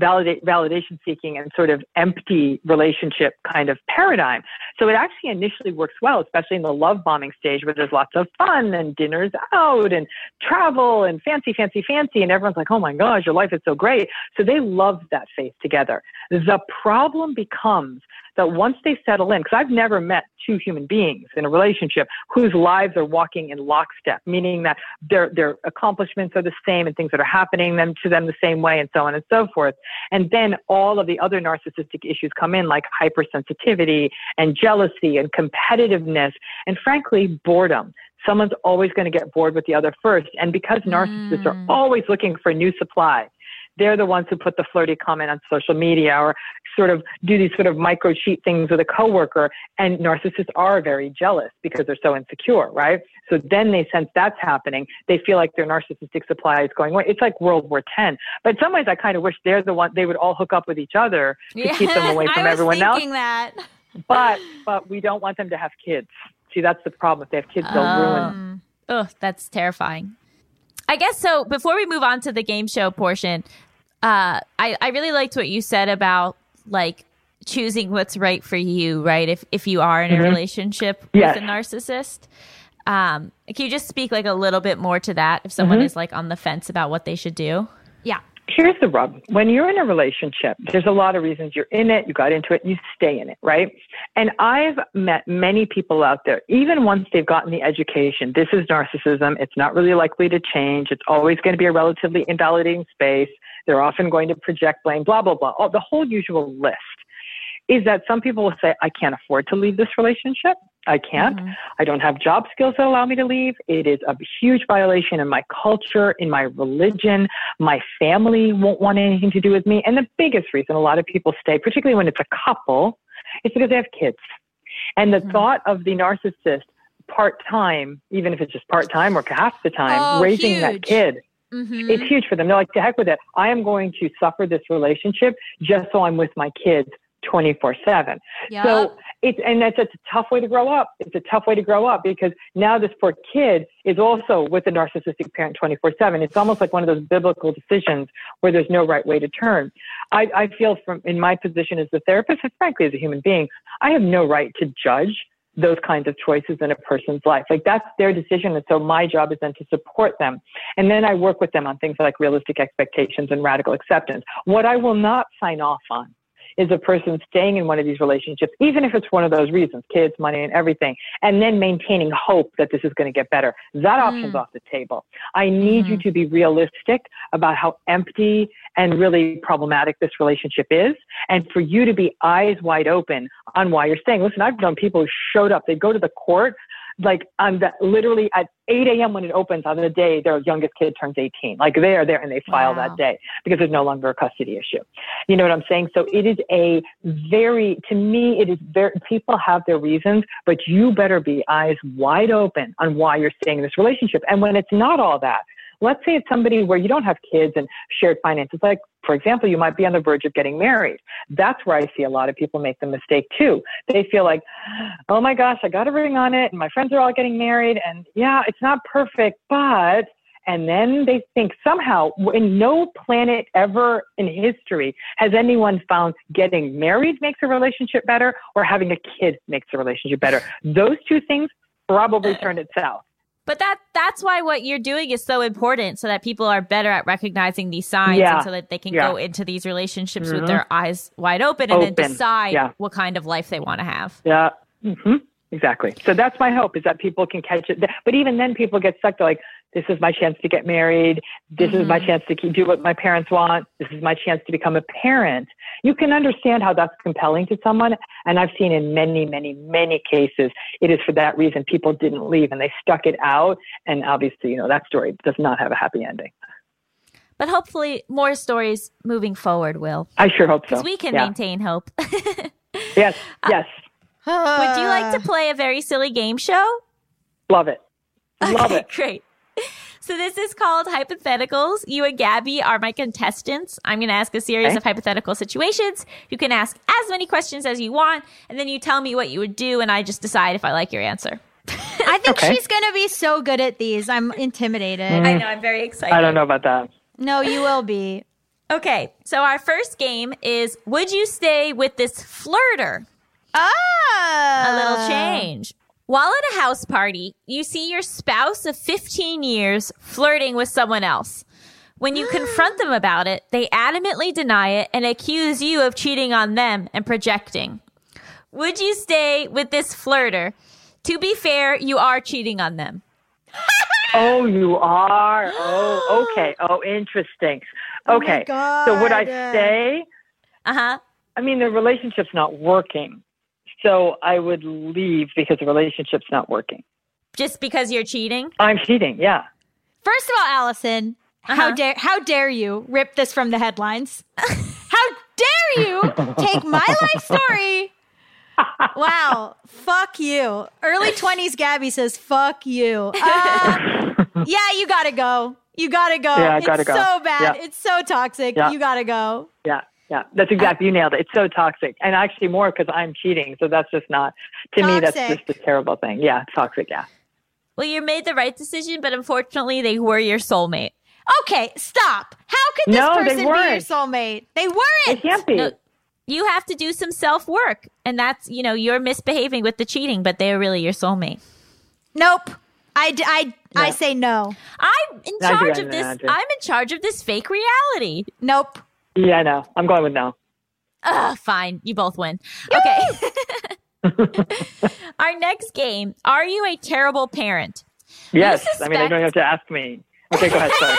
validation seeking and sort of empty relationship kind of paradigm. So it actually initially works well, especially in the love bombing stage where there's lots of fun and dinners out and travel and fancy. And everyone's like, oh my gosh, your life is so great. So they love that phase together. The problem becomes that once they settle in, because I've never met two human beings in a relationship whose lives are walking in lockstep, meaning that their accomplishments are the same and things that are happening to them the same way and so on and so forth. And then all of the other narcissistic issues come in, like hypersensitivity and jealousy and competitiveness and, frankly, boredom. Someone's always going to get bored with the other first. And because narcissists are always looking for a new supply, they're the ones who put the flirty comment on social media or sort of do these sort of micro cheat things with a coworker. And narcissists are very jealous because they're so insecure, right? So then they sense that's happening. They feel like their narcissistic supply is going away. It's like World War X. But in some ways, I kind of wish they would all hook up with each other to keep them away from everyone else. I was thinking that. But we don't want them to have kids. See, that's the problem. If they have kids, they'll ruin. Oh, that's terrifying. I guess so. Before we move on to the game show portion, I really liked what you said about like choosing what's right for you, right? If you are in a relationship with a narcissist, can you just speak like a little bit more to that? If someone is like on the fence about what they should do, Here's the rub. When you're in a relationship, there's a lot of reasons you're in it, you got into it, you stay in it, right? And I've met many people out there, even once they've gotten the education, this is narcissism, it's not really likely to change, it's always going to be a relatively invalidating space, they're often going to project blame, blah, blah, blah, all, the whole usual list. Is that some people will say, I can't afford to leave this relationship. I can't. I don't have job skills that allow me to leave. It is a huge violation in my culture, in my religion. My family won't want anything to do with me. And the biggest reason a lot of people stay, particularly when it's a couple, is because they have kids. And the thought of the narcissist part-time, even if it's just part-time or half the time, raising that kid. It's huge for them. They're like, to heck with it. I am going to suffer this relationship just so I'm with my kids 24/7. So that's a tough way to grow up. It's a tough way to grow up because now this poor kid is also with a narcissistic parent 24/7. It's almost like one of those biblical decisions where there's no right way to turn. I feel from in my position as the therapist, and frankly as a human being, I have no right to judge those kinds of choices in a person's life. Like that's their decision. And so my job is then to support them. And then I work with them on things like realistic expectations and radical acceptance. What I will not sign off on is a person staying in one of these relationships, even if it's one of those reasons, kids, money, and everything, and then maintaining hope that this is going to get better. That option's off the table. I need you to be realistic about how empty and really problematic this relationship is, and for you to be eyes wide open on why you're staying. Listen, I've known people who showed up, they go to the court, like literally at 8 a.m. when it opens on the day their youngest kid turns 18. Like they are there and they file that day because there's no longer a custody issue. You know what I'm saying? So it is a very, to me, it is very, people have their reasons, but you better be eyes wide open on why you're staying in this relationship. And when it's not all that, let's say it's somebody where you don't have kids and shared finances. Like, for example, you might be on the verge of getting married. That's where I see a lot of people make the mistake too. They feel like, oh my gosh, I got a ring on it and my friends are all getting married and yeah, it's not perfect, but, and then they think somehow in no planet ever in history has anyone found getting married makes a relationship better or having a kid makes a relationship better. Those two things probably turned it south. But that's why what you're doing is so important so that people are better at recognizing these signs and so that they can go into these relationships with their eyes wide open and then decide what kind of life they want to have. Yeah, exactly. So that's my hope is that people can catch it. But even then people get stuck. They're like, this is my chance to get married. This is my chance to do what my parents want. This is my chance to become a parent. You can understand how that's compelling to someone. And I've seen in many, many, many cases, it is for that reason people didn't leave and they stuck it out. And obviously, you know, that story does not have a happy ending. But hopefully more stories moving forward will. I sure hope so. Because we can maintain hope. Yes. Would you like to play a very silly game show? Love it. Love it. Great. So this is called Hypotheticals. You and Gabby are my contestants. I'm going to ask a series of hypothetical situations. You can ask as many questions as you want, and then you tell me what you would do, and I just decide if I like your answer. I think she's going to be so good at these. I'm intimidated. I know. I'm very excited. I don't know about that. No, you will be. Okay. So our first game is, would you stay with this flirter? Oh. A little change. While at a house party, you see your spouse of 15 years flirting with someone else. When you confront them about it, they adamantly deny it and accuse you of cheating on them and projecting. Would you stay with this flirter? To be fair, you are cheating on them. Oh, you are? Oh, okay. Oh, interesting. Okay. Oh, so would I stay? Uh-huh. I mean, the relationship's not working. So I would leave because the relationship's not working. Just because you're cheating? I'm cheating, yeah. First of all, Allison, how dare you rip this from the headlines? How dare you take my life story? Wow, fuck you. Early 20s Gabby says, fuck you. Yeah, you gotta go. You gotta go. Yeah, I gotta go. It's so bad. Yeah. It's so toxic. Yeah. You gotta go. Yeah. Yeah, that's exactly, you nailed it. It's so toxic. And actually more because I'm cheating. So that's just not, to toxic. Me, that's just a terrible thing. Yeah, toxic, yeah. Well, you made the right decision, but unfortunately they were your soulmate. Okay, stop. How could this person be your soulmate? They weren't. They can't be. No, you have to do some self-work. And that's, you know, you're misbehaving with the cheating, but they're really your soulmate. Nope. I say no. I'm in charge of this fake reality. Nope. Yeah, no. I'm going with no. Ugh, fine. You both win. Okay. Our next game, are you a terrible parent? Yes. I mean, they don't have to ask me. Okay, go ahead. Sorry.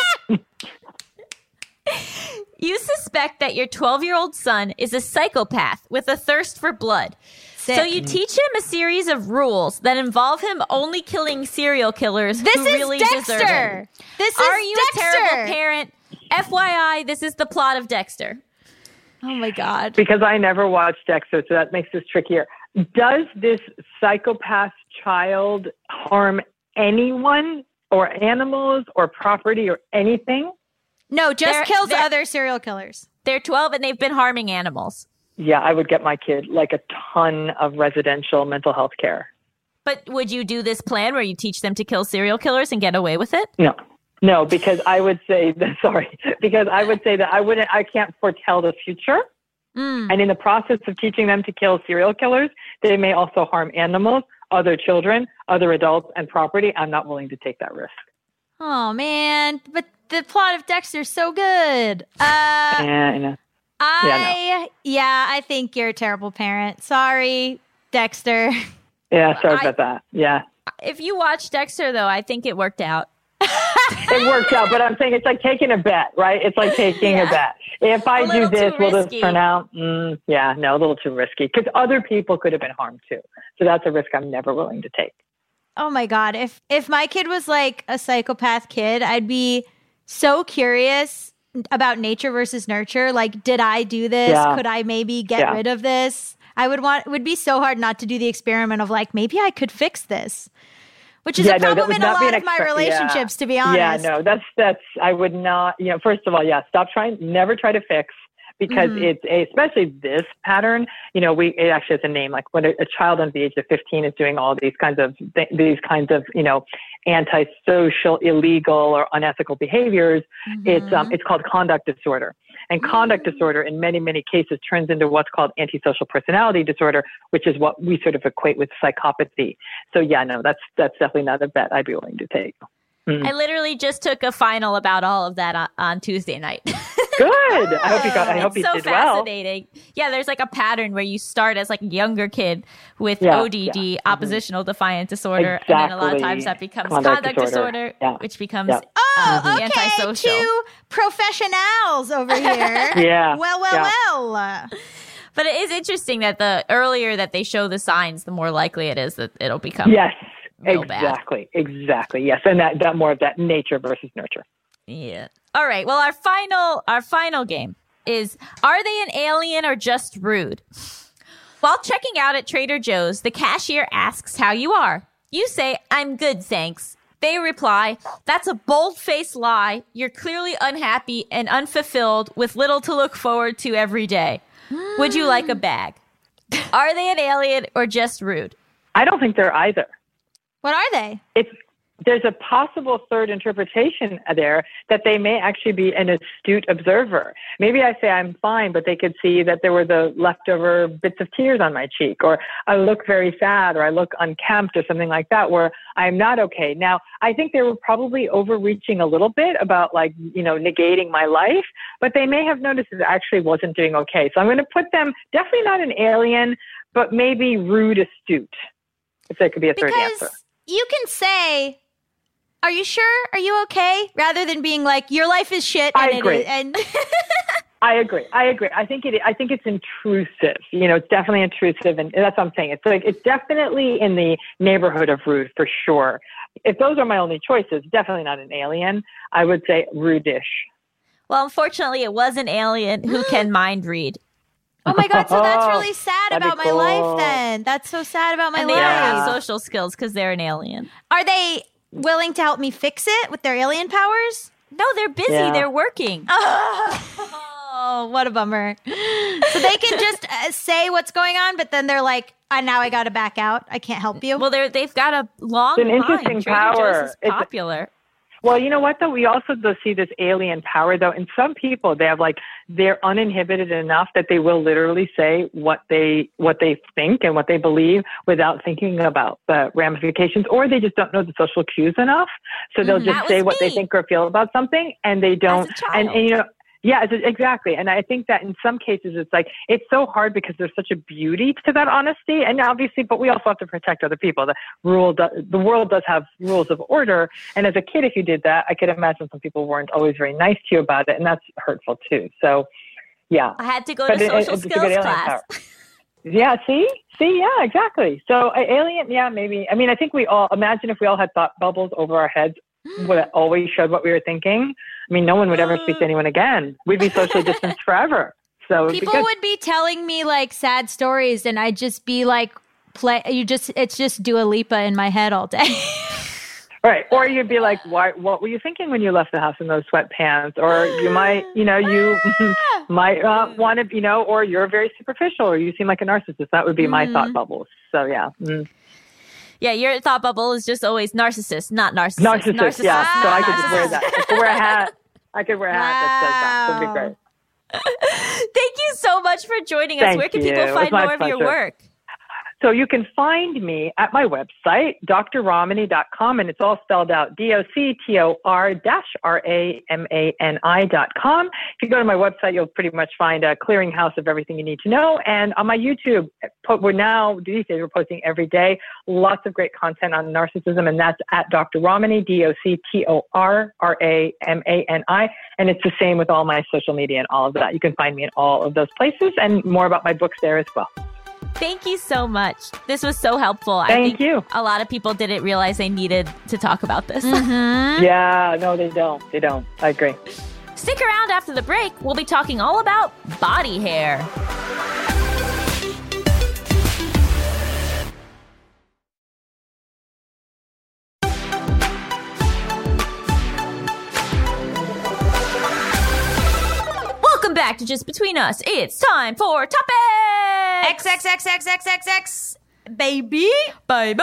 You suspect that your 12-year-old son is a psychopath with a thirst for blood. Sick. So you teach him a series of rules that involve him only killing serial killers who really deserve it. Are you a terrible parent? FYI, this is the plot of Dexter. Oh, my God. Because I never watched Dexter, so that makes this trickier. Does this psychopath child harm anyone or animals or property or anything? No, just kills other serial killers. They're 12 and they've been harming animals. Yeah, I would get my kid like a ton of residential mental health care. But would you do this plan where you teach them to kill serial killers and get away with it? No. No, because I would say that, I can't foretell the future. Mm. And in the process of teaching them to kill serial killers, they may also harm animals, other children, other adults, and property. I'm not willing to take that risk. Oh, man. But the plot of Dexter is so good. I think you're a terrible parent. Sorry, Dexter. Yeah, sorry about that. Yeah. If you watch Dexter, though, I think it worked out. It works out, but I'm saying it's like taking a bet, right? It's like taking a bet. If I do this, will this turn out? A little too risky. Because other people could have been harmed too. So that's a risk I'm never willing to take. Oh my God. If my kid was like a psychopath kid, I'd be so curious about nature versus nurture. Like, did I do this? Yeah. Could I maybe get rid of this? It would be so hard not to do the experiment of like, maybe I could fix this. Which is a problem in a lot of my relationships, to be honest. Yeah, no, that's I would not, you know, first of all, stop trying, never try to fix because especially this pattern, you know, it actually has a name, like when a child under the age of 15 is doing all these kinds of, you know, antisocial, illegal or unethical behaviors, it's called conduct disorder. And conduct disorder in many, many cases turns into what's called antisocial personality disorder, which is what we sort of equate with psychopathy. So that's definitely not a bet I'd be willing to take. Mm. I literally just took a final about all of that on Tuesday night. Good. I hope you did well. It's so fascinating. Yeah, there's like a pattern where you start as like a younger kid with ODD, oppositional defiant disorder, exactly. And then a lot of times that becomes conduct disorder which becomes antisocial. Two professionals over here. Yeah. Well. But it is interesting that the earlier that they show the signs, the more likely it is that it'll become Exactly. Yes. And that more of that nature versus nurture. Yeah. All right. Well, our final game is, are they an alien or just rude? While checking out at Trader Joe's, the cashier asks how you are. You say, I'm good, thanks. They reply, that's a bold-faced lie. You're clearly unhappy and unfulfilled with little to look forward to every day. Would you like a bag? Are they an alien or just rude? I don't think they're either. What are they? It's there's a possible third interpretation there that they may actually be an astute observer. Maybe I say I'm fine, but they could see that there were the leftover bits of tears on my cheek, or I look very sad, or I look unkempt, or something like that, where I'm not okay. Now, I think they were probably overreaching a little bit about, like, you know, negating my life, but they may have noticed that I actually wasn't doing okay. So I'm going to put them definitely not an alien, but maybe rude astute, if there could be a third answer. You can say, "Are you sure? Are you okay?" rather than being like, "Your life is shit." And I agree. I agree. I think it's intrusive. You know, it's definitely intrusive, and that's what I'm saying. It's like it's definitely in the neighborhood of rude for sure. If those are my only choices, definitely not an alien. I would say rude-ish. Well, unfortunately, it was an alien who can mind read. Oh my God, so that's really sad about my life then. That's so sad about my life. They don't have social skills because they're an alien. Are they willing to help me fix it with their alien powers? No, they're busy. Yeah. They're working. Oh, what a bummer. So they can just say what's going on, but then they're like, now I got to back out. I can't help you. Well, they've got a long time. It's an interesting power. Trader Joe's is popular. Well, you know what, though? We also see this alien power, though. In some people, they have, like, they're uninhibited enough that they will literally say what they think and what they believe without thinking about the ramifications, or they just don't know the social cues enough. So they'll just say what they think or feel about something, and they don't. And you know, yeah, exactly. And I think that in some cases, it's like, it's so hard because there's such a beauty to that honesty. And obviously, but we also have to protect other people. The world does have rules of order. And as a kid, if you did that, I could imagine some people weren't always very nice to you about it. And that's hurtful too. So yeah. I had to go to social skills class. Yeah. See. Yeah, exactly. So alien. Yeah, maybe. I mean, I think we all imagine if we all had thought bubbles over our heads, would it always showed what we were thinking. I mean, no one would ever speak to anyone again. We'd be socially distanced forever. So people would be telling me, like, sad stories, and I'd just be like, it's just Dua Lipa in my head all day. Right. Or you'd be like, what were you thinking when you left the house in those sweatpants? Or you might, you know, you might want to, you know, or you're very superficial, or you seem like a narcissist. That would be my thought bubbles. So, yeah. Mm. Yeah, your thought bubble is just always narcissist, not narcissist. Narcissist, yeah. So I could just wear that. I could wear a hat. That says that. That'd be great. Thank you so much for joining us. Where can people find more of your work? So you can find me at my website, drramani.com, and it's all spelled out, DOCTOR-RAMANI.com. If you go to my website, you'll pretty much find a clearinghouse of everything you need to know. And on my YouTube, we're posting every day, lots of great content on narcissism, and that's at Dr. Ramani, DOCTOR-RAMANI. And it's the same with all my social media and all of that. You can find me in all of those places, and more about my books there as well. Thank you so much. This was so helpful. I think a lot of people didn't realize they needed to talk about this. Mm-hmm. Yeah, no, they don't. I agree. Stick around after the break. We'll be talking all about body hair. Welcome back to Just Between Us. It's time for Topic! XXXXXXX, baby. Bye.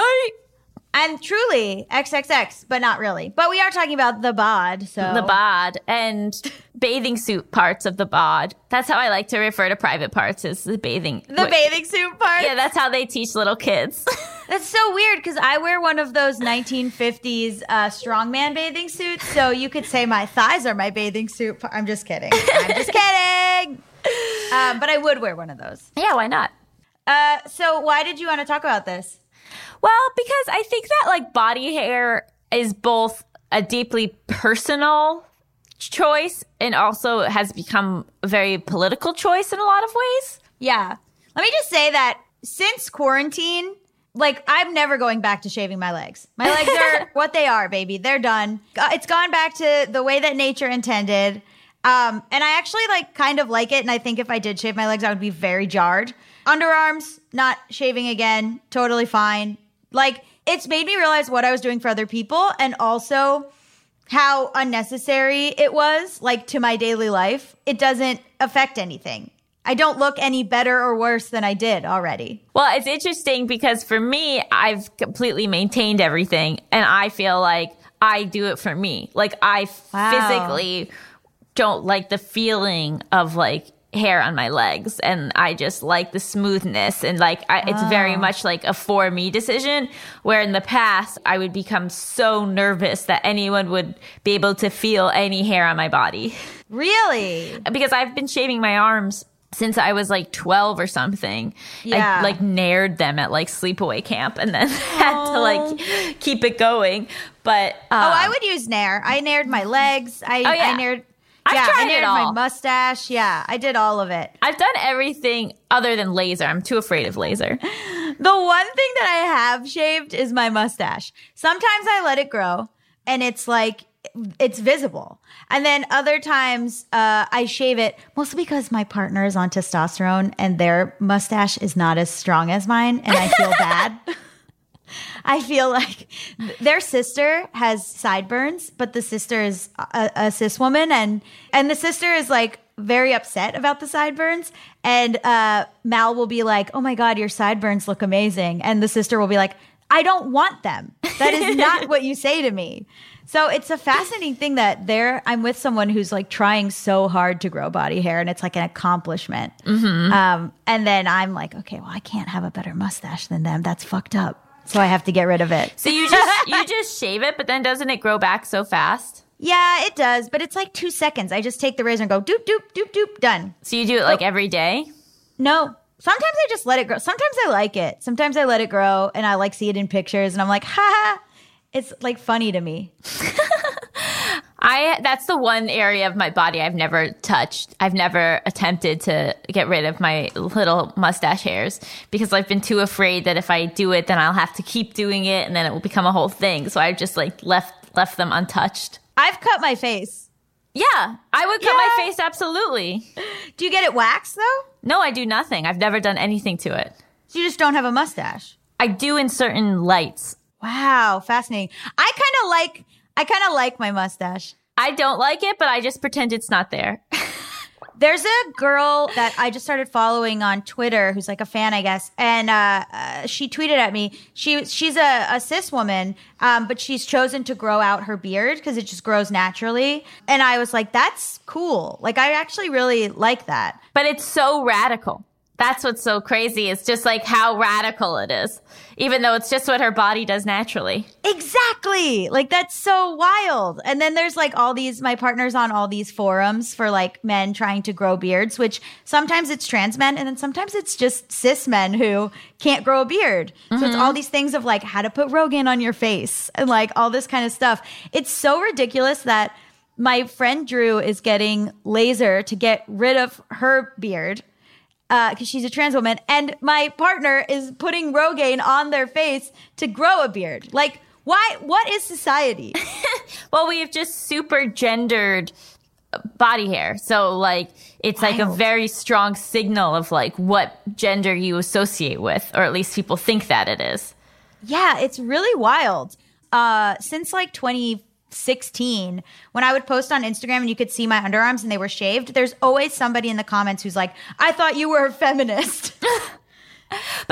And truly XXX, but not really. But we are talking about the bod, so. The bod and bathing suit parts of the bod. That's how I like to refer to private parts, is the bathing. The bathing suit parts? Yeah, that's how they teach little kids. That's so weird, because I wear one of those 1950s strongman bathing suits, so you could say my thighs are my bathing suit. I'm just kidding. But I would wear one of those. Yeah, why not? So why did you want to talk about this? Well, because I think that, like, body hair is both a deeply personal choice and also has become a very political choice in a lot of ways. Yeah. Let me just say that since quarantine, like, I'm never going back to shaving my legs. My legs are what they are, baby. They're done. It's gone back to the way that nature intended. And I actually kind of like it. And I think if I did shave my legs, I would be very jarred. Underarms, not shaving again. Totally fine. It's made me realize what I was doing for other people and also how unnecessary it was, to my daily life. It doesn't affect anything. I don't look any better or worse than I did already. Well, it's interesting because for me, I've completely maintained everything. And I feel like I do it for me. Like I physically don't like the feeling of like hair on my legs. And I just like the smoothness. And like it's very much like a for me decision, where in the past I would become so nervous that anyone would be able to feel any hair on my body. Really? Because I've been shaving my arms since I was like 12 or something. Yeah. I like nared them at like sleepaway camp and then had to like keep it going. But I would use nair. I nared my legs. I nared. I nared my mustache. Yeah, I did all of it. I've done everything other than laser. I'm too afraid of laser. The one thing that I have shaved is my mustache. Sometimes I let it grow and it's like, it's visible. And then other times I shave it, mostly because my partner is on testosterone and their mustache is not as strong as mine. And I feel bad. I feel like their sister has sideburns, but the sister is a cis woman. And the sister is like very upset about the sideburns. And Mal will be like, oh my God, your sideburns look amazing. And the sister will be like, I don't want them. That is not what you say to me. So it's a fascinating thing that I'm with someone who's like trying so hard to grow body hair, and it's like an accomplishment. Mm-hmm. And then I'm like, okay, well, I can't have a better mustache than them. That's fucked up. So I have to get rid of it. So you just shave it, but then doesn't it grow back so fast? Yeah, it does. But it's like 2 seconds. I just take the razor and go doop, doop, doop, doop, done. So you do it like every day? No. Sometimes I just let it grow. Sometimes I like it. Sometimes I let it grow and I like see it in pictures and I'm like, ha. It's like funny to me. That's the one area of my body I've never touched. I've never attempted to get rid of my little mustache hairs because I've been too afraid that if I do it, then I'll have to keep doing it and then it will become a whole thing. So I've just like left them untouched. I've cut my face. Yeah, I would cut my face, absolutely. Do you get it waxed though? No, I do nothing. I've never done anything to it. So you just don't have a mustache? I do in certain lights. Wow, fascinating. I kind of like my mustache. I don't like it, but I just pretend it's not there. There's a girl that I just started following on Twitter who's like a fan, I guess. And she tweeted at me. She's a cis woman, but she's chosen to grow out her beard because it just grows naturally. And I was like, that's cool. Like, I actually really like that. But it's so radical. That's what's so crazy. It's just like how radical it is, even though it's just what her body does naturally. Exactly. Like, that's so wild. And then there's like my partner's on all these forums for like men trying to grow beards, which sometimes it's trans men and then sometimes it's just cis men who can't grow a beard. Mm-hmm. So it's all these things of like how to put Rogaine on your face and like all this kind of stuff. It's so ridiculous that my friend Drew is getting laser to get rid of her beard. Because she's a trans woman, and my partner is putting Rogaine on their face to grow a beard. Like, why? What is society? Well, we have just super gendered body hair. So, like, it's wild. Like a very strong signal of, like, what gender you associate with, or at least people think that it is. Yeah, it's really wild. Since, like, 2016, when I would post on Instagram and you could see my underarms and they were shaved, there's always somebody in the comments who's like, I thought you were a feminist. But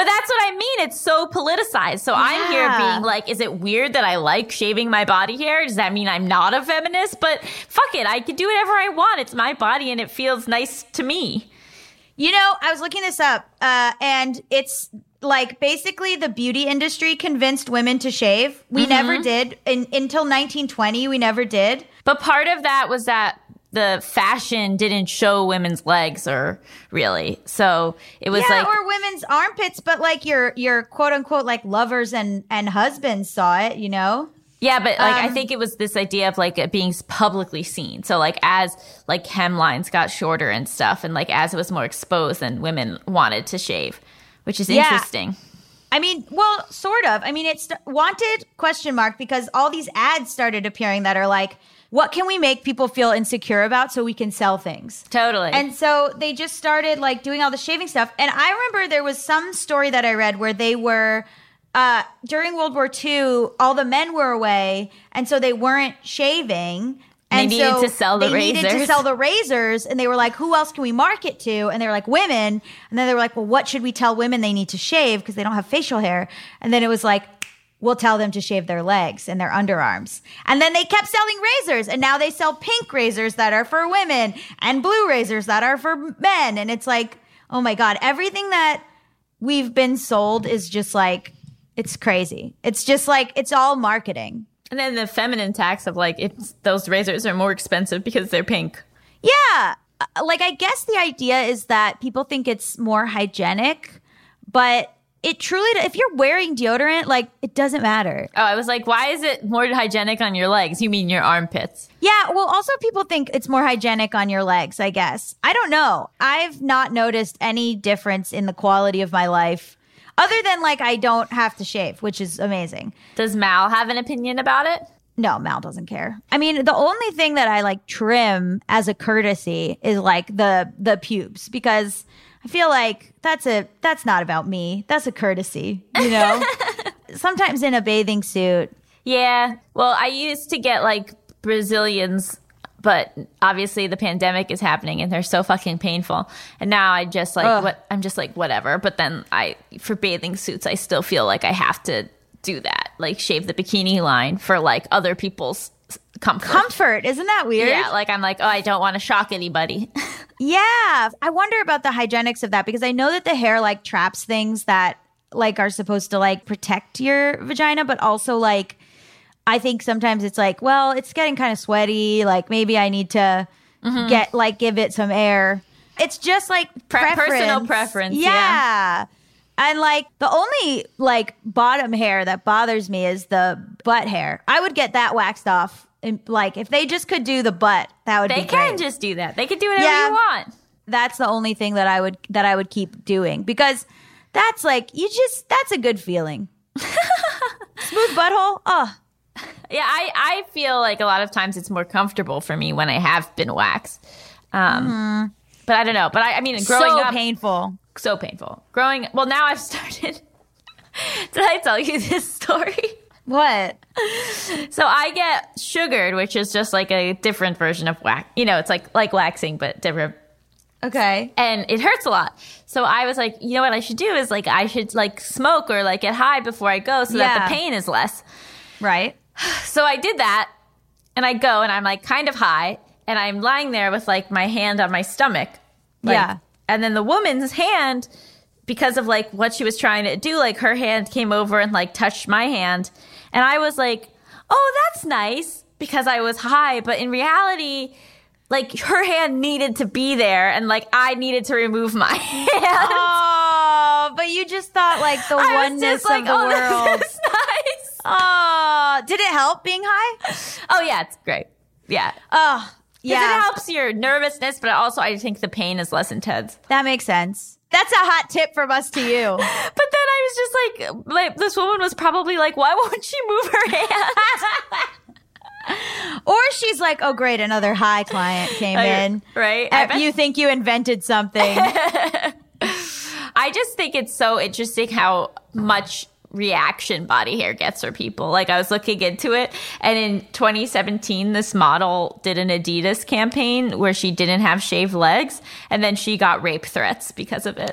that's what I mean. It's so politicized. So yeah. I'm here being like, is it weird that I like shaving my body hair? Does that mean I'm not a feminist? But fuck it. I can do whatever I want. It's my body and it feels nice to me. You know, I was looking this up and it's like basically the beauty industry convinced women to shave. We never did. Until 1920, we never did. But part of that was that the fashion didn't show women's legs or really. So it was like... or women's armpits, but like your quote unquote like lovers and husbands saw it, you know? Yeah, but like I think it was this idea of like it being publicly seen. So like as like hemlines got shorter and stuff and like as it was more exposed, then women wanted to shave. Which is interesting. I mean, well, sort of. I mean, it's wanted ? Because all these ads started appearing that are like, what can we make people feel insecure about so we can sell things? Totally. And so they just started like doing all the shaving stuff. And I remember there was some story that I read where they were during World War II, all the men were away. And so they weren't shaving And they needed to sell the razors. They needed to sell the razors, and they were like, who else can we market to? And they were like, women. And then they were like, well, what should we tell women they need to shave because they don't have facial hair? And then it was like, we'll tell them to shave their legs and their underarms. And then they kept selling razors, and now they sell pink razors that are for women and blue razors that are for men. And it's like, oh my God, everything that we've been sold is just like, it's crazy. It's just like, it's all marketing. And then the feminine tax of like, it's, those razors are more expensive because they're pink. Yeah. Like, I guess the idea is that people think it's more hygienic, but it truly, if you're wearing deodorant, like, it doesn't matter. Oh, I was like, why is it more hygienic on your legs? You mean your armpits? Yeah. Well, also people think it's more hygienic on your legs, I guess. I don't know. I've not noticed any difference in the quality of my life. Other than, like, I don't have to shave, which is amazing. Does Mal have an opinion about it? No, Mal doesn't care. I mean, the only thing that I, like, trim as a courtesy is, like, the pubes. Because I feel like that's not about me. That's a courtesy, you know? Sometimes in a bathing suit. Yeah. Well, I used to get, like, Brazilians, but obviously the pandemic is happening and they're so fucking painful. And now I just like, I'm just like, whatever. But then for bathing suits, I still feel like I have to do that. Like shave the bikini line for like other people's comfort. Isn't that weird? Yeah. Like I'm like, oh, I don't want to shock anybody. Yeah. I wonder about the hygienics of that because I know that the hair like traps things that like are supposed to like protect your vagina, but also like, I think sometimes it's like, well, it's getting kind of sweaty. Like maybe I need to give it some air. It's just like personal preference. Yeah. And like the only like bottom hair that bothers me is the butt hair. I would get that waxed off. And like if they just could do the butt, that would be great. They can just do that. They can do whatever you want. That's the only thing that I would keep doing because that's like that's a good feeling. Smooth butthole. Oh. Yeah, I feel like a lot of times it's more comfortable for me when I have been waxed. But I don't know. But I mean, growing up. So painful. Well, now I've started. Did I tell you this story? What? So I get sugared, which is just like a different version of wax. You know, it's like waxing, but different. Okay. And it hurts a lot. So I was like, you know what I should do is like, I should like smoke or like get high before I go so that the pain is less. Right. So I did that and I go and I'm like kind of high and I'm lying there with like my hand on my stomach. Like, yeah. And then the woman's hand, because of like what she was trying to do, like her hand came over and like touched my hand. And I was like, oh, that's nice because I was high. But in reality, like her hand needed to be there and like I needed to remove my hand. Oh, but you just thought like the oneness of the world. That's nice. Oh, did it help being high? Oh, yeah, it's great. Yeah. Oh, yeah. It helps your nervousness, but also I think the pain is less intense. That makes sense. That's a hot tip from us to you. But then I was just like, this woman was probably like, why won't she move her hand? Or she's like, oh, great, another high client came in. Right? You think you invented something. I just think it's so interesting how much reaction body hair gets for people. Like I was looking into it, and in 2017 this model did an Adidas campaign where she didn't have shaved legs, and then she got rape threats because of it.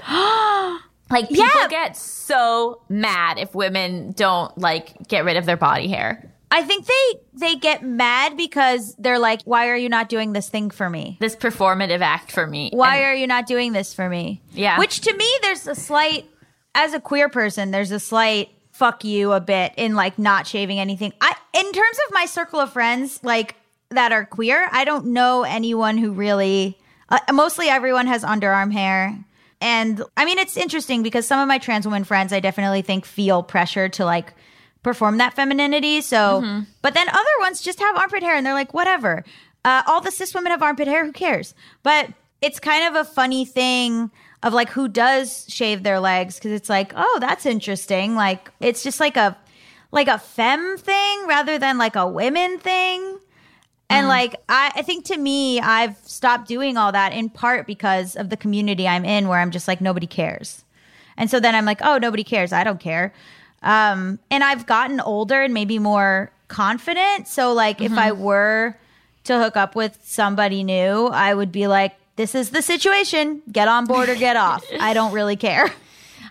Like people get so mad if women don't like get rid of their body hair. I think they get mad because they're like, why are you not doing this thing for me? This performative act for me. Why are you not doing this for me? Yeah. Which to me there's a slight, as a queer person, there's a slight fuck you a bit in like not shaving anything. In terms of my circle of friends like that are queer, I don't know anyone who really, mostly everyone has underarm hair. And I mean, it's interesting because some of my trans women friends, I definitely think feel pressure to like perform that femininity. So, but then other ones just have armpit hair and they're like, whatever. All the cis women have armpit hair, who cares? But it's kind of a funny thing of like who does shave their legs, because it's like, oh, that's interesting. Like it's just like a femme thing rather than like a women thing. And like I think to me, I've stopped doing all that in part because of the community I'm in, where I'm just like, nobody cares. And so then I'm like, oh, nobody cares, I don't care. And I've gotten older and maybe more confident. So like if I were to hook up with somebody new, I would be like, this is the situation. Get on board or get off. I don't really care.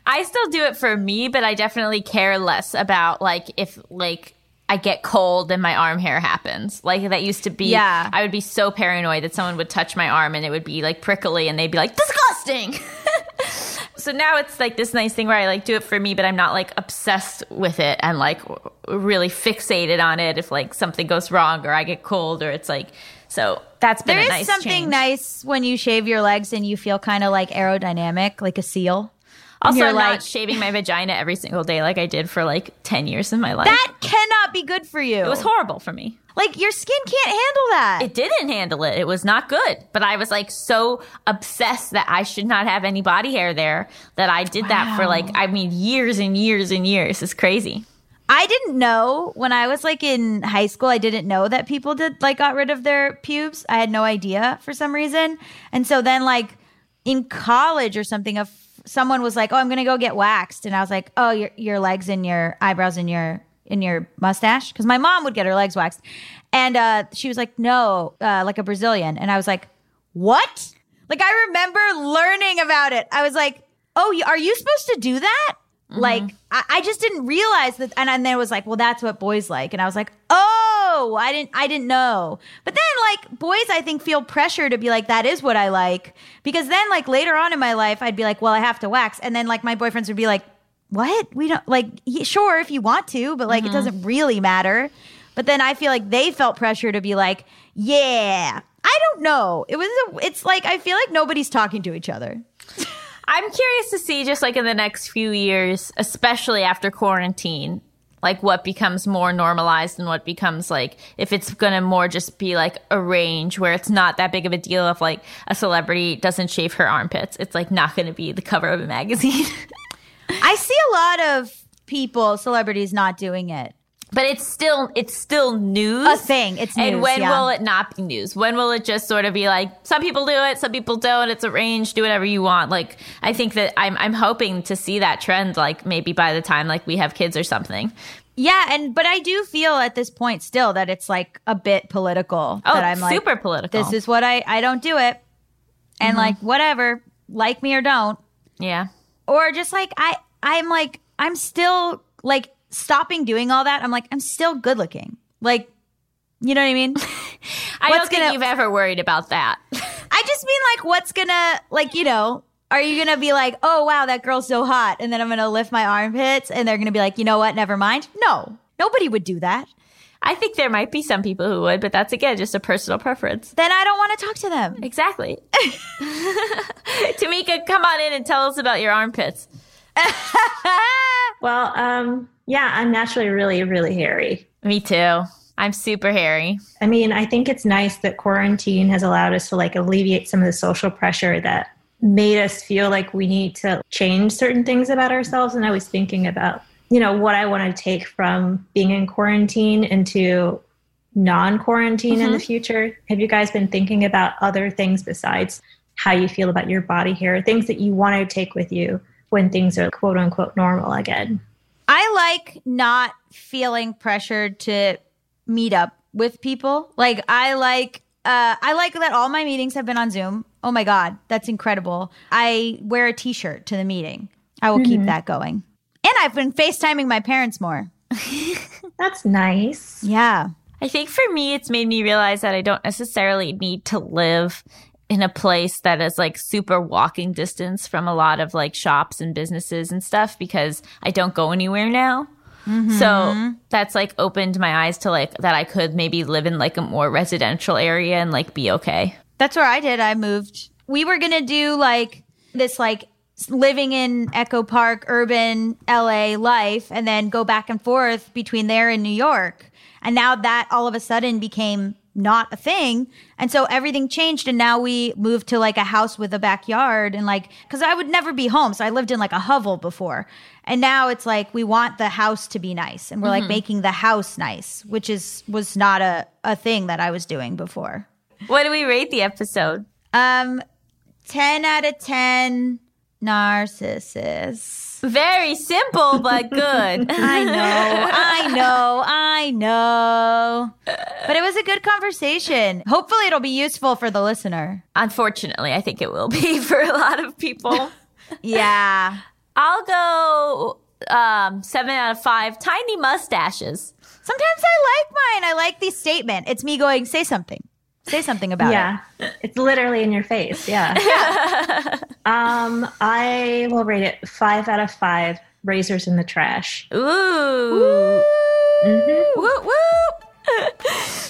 I still do it for me, but I definitely care less about, like, if, like, I get cold and my arm hair happens. Like, that used to be, yeah. I would be so paranoid that someone would touch my arm and it would be, like, prickly and they'd be like, disgusting! So now it's, like, this nice thing where I, like, do it for me, but I'm not, like, obsessed with it and, like, really fixated on it if, like, something goes wrong or I get cold or it's, like... So that's been a nice change. There is something nice when you shave your legs and you feel kind of, like, aerodynamic, like a seal. Also, I'm not shaving my vagina every single day like I did for, like, 10 years of my life. That cannot be good for you. It was horrible for me. Like, your skin can't handle that. It didn't handle it. It was not good. But I was, like, so obsessed that I should not have any body hair there that I did that for, like, I mean, years and years and years. It's crazy. I didn't know when I was, like, in high school, I didn't know that people did, like, got rid of their pubes. I had no idea for some reason. And so then, like, in college or something, someone was like, oh, I'm going to go get waxed. And I was like, oh, your legs and your eyebrows and your mustache. Because my mom would get her legs waxed. And she was like, no, like a Brazilian. And I was like, what? Like, I remember learning about it. I was like, oh, are you supposed to do that? Mm-hmm. Like, I just didn't realize that. And then it was like, well, that's what boys like. And I was like, oh, I didn't know. But then, like, boys, I think, feel pressure to be like, that is what I like. Because then, like, later on in my life, I'd be like, well, I have to wax. And then, like, my boyfriends would be like, what? We don't, like, sure, if you want to, but, like, mm-hmm. It doesn't really matter. But then I feel like they felt pressure to be like, yeah, I don't know. It's like, I feel like nobody's talking to each other. I'm curious to see just, like, in the next few years, especially after quarantine, like, what becomes more normalized and what becomes, like, if it's going to more just be, like, a range where it's not that big of a deal if, like, a celebrity doesn't shave her armpits. It's, like, not going to be the cover of a magazine. I see a lot of people, celebrities, not doing it. But it's still news. A thing. It's news. And when will it not be news? When will it just sort of be like, some people do it, some people don't. It's arranged. Do whatever you want. Like, I think that I'm hoping to see that trend, like, maybe by the time, like, we have kids or something. Yeah, but I do feel at this point still that it's, like, a bit political. Oh, that I'm super like, political. This is what I don't do it. And mm-hmm. like, whatever, like me or don't. Yeah. Or just like, I'm like, I'm still like, stopping doing all that, I'm like, I'm still good looking. Like, you know what I mean? I don't think you've ever worried about that. I just mean, like, what's gonna, like, you know, are you gonna be like, oh, wow, that girl's so hot, and then I'm gonna lift my armpits, and they're gonna be like, you know what, never mind? No. Nobody would do that. I think there might be some people who would, but that's, again, just a personal preference. Then I don't want to talk to them. Exactly. Tamika, come on in and tell us about your armpits. Well, yeah, I'm naturally really, really hairy. Me too. I'm super hairy. I mean, I think it's nice that quarantine has allowed us to, like, alleviate some of the social pressure that made us feel like we need to change certain things about ourselves. And I was thinking about, you know, what I want to take from being in quarantine into non-quarantine mm-hmm. in the future. Have you guys been thinking about other things besides how you feel about your body hair, things that you want to take with you when things are, quote unquote, normal again? I like not feeling pressured to meet up with people. Like, I like that all my meetings have been on Zoom. Oh my God, that's incredible. I wear a t-shirt to the meeting. I will mm-hmm. keep that going. And I've been FaceTiming my parents more. That's nice. Yeah. I think for me, it's made me realize that I don't necessarily need to live in a place that is, like, super walking distance from a lot of, like, shops and businesses and stuff, because I don't go anywhere now. Mm-hmm. So that's, like, opened my eyes to, like, that I could maybe live in, like, a more residential area and, like, be okay. That's where I did. I moved. We were going to do, like, this, like, living in Echo Park, urban LA life, and then go back and forth between there and New York. And now that all of a sudden became not a thing. And so everything changed. And now we moved to, like, a house with a backyard and, like, because I would never be home. So I lived in, like, a hovel before. And now it's like, we want the house to be nice. And we're mm-hmm. like making the house nice, which was not a thing that I was doing before. What do we rate the episode? 10 out of 10 narcissists. Yes. Very simple, but good. I know. But it was a good conversation. Hopefully it'll be useful for the listener. Unfortunately, I think it will be for a lot of people. Yeah. I'll go 7 out of 5 tiny mustaches. Sometimes I like mine. I like the statement. It's me going, say something. Say something about it. Yeah. It's literally in your face. Yeah. I will rate it 5 out of 5 razors in the trash. Ooh. Woo. Mm-hmm. Woo, woo.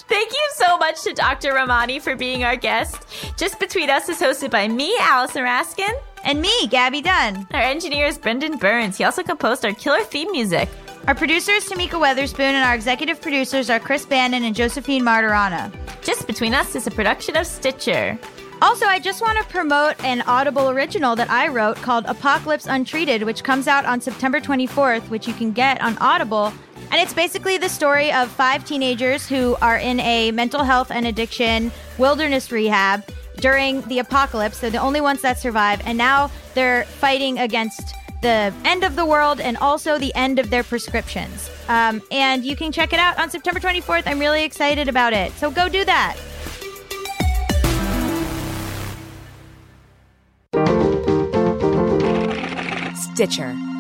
Thank you so much to Dr. Ramani for being our guest. Just Between Us is hosted by me, Allison Raskin. And me, Gabby Dunn. Our engineer is Brendan Burns. He also composed our killer theme music. Our producer is Tamika Weatherspoon, and our executive producers are Chris Bannon and Josephine Martirana. Just Between Us is a production of Stitcher. Also, I just want to promote an Audible original that I wrote called Apocalypse Untreated, which comes out on September 24th, which you can get on Audible. And it's basically the story of 5 teenagers who are in a mental health and addiction wilderness rehab during the apocalypse. They're the only ones that survive, and now they're fighting against the end of the world and also the end of their prescriptions. And you can check it out on September 24th. I'm really excited about it. So go do that. Stitcher.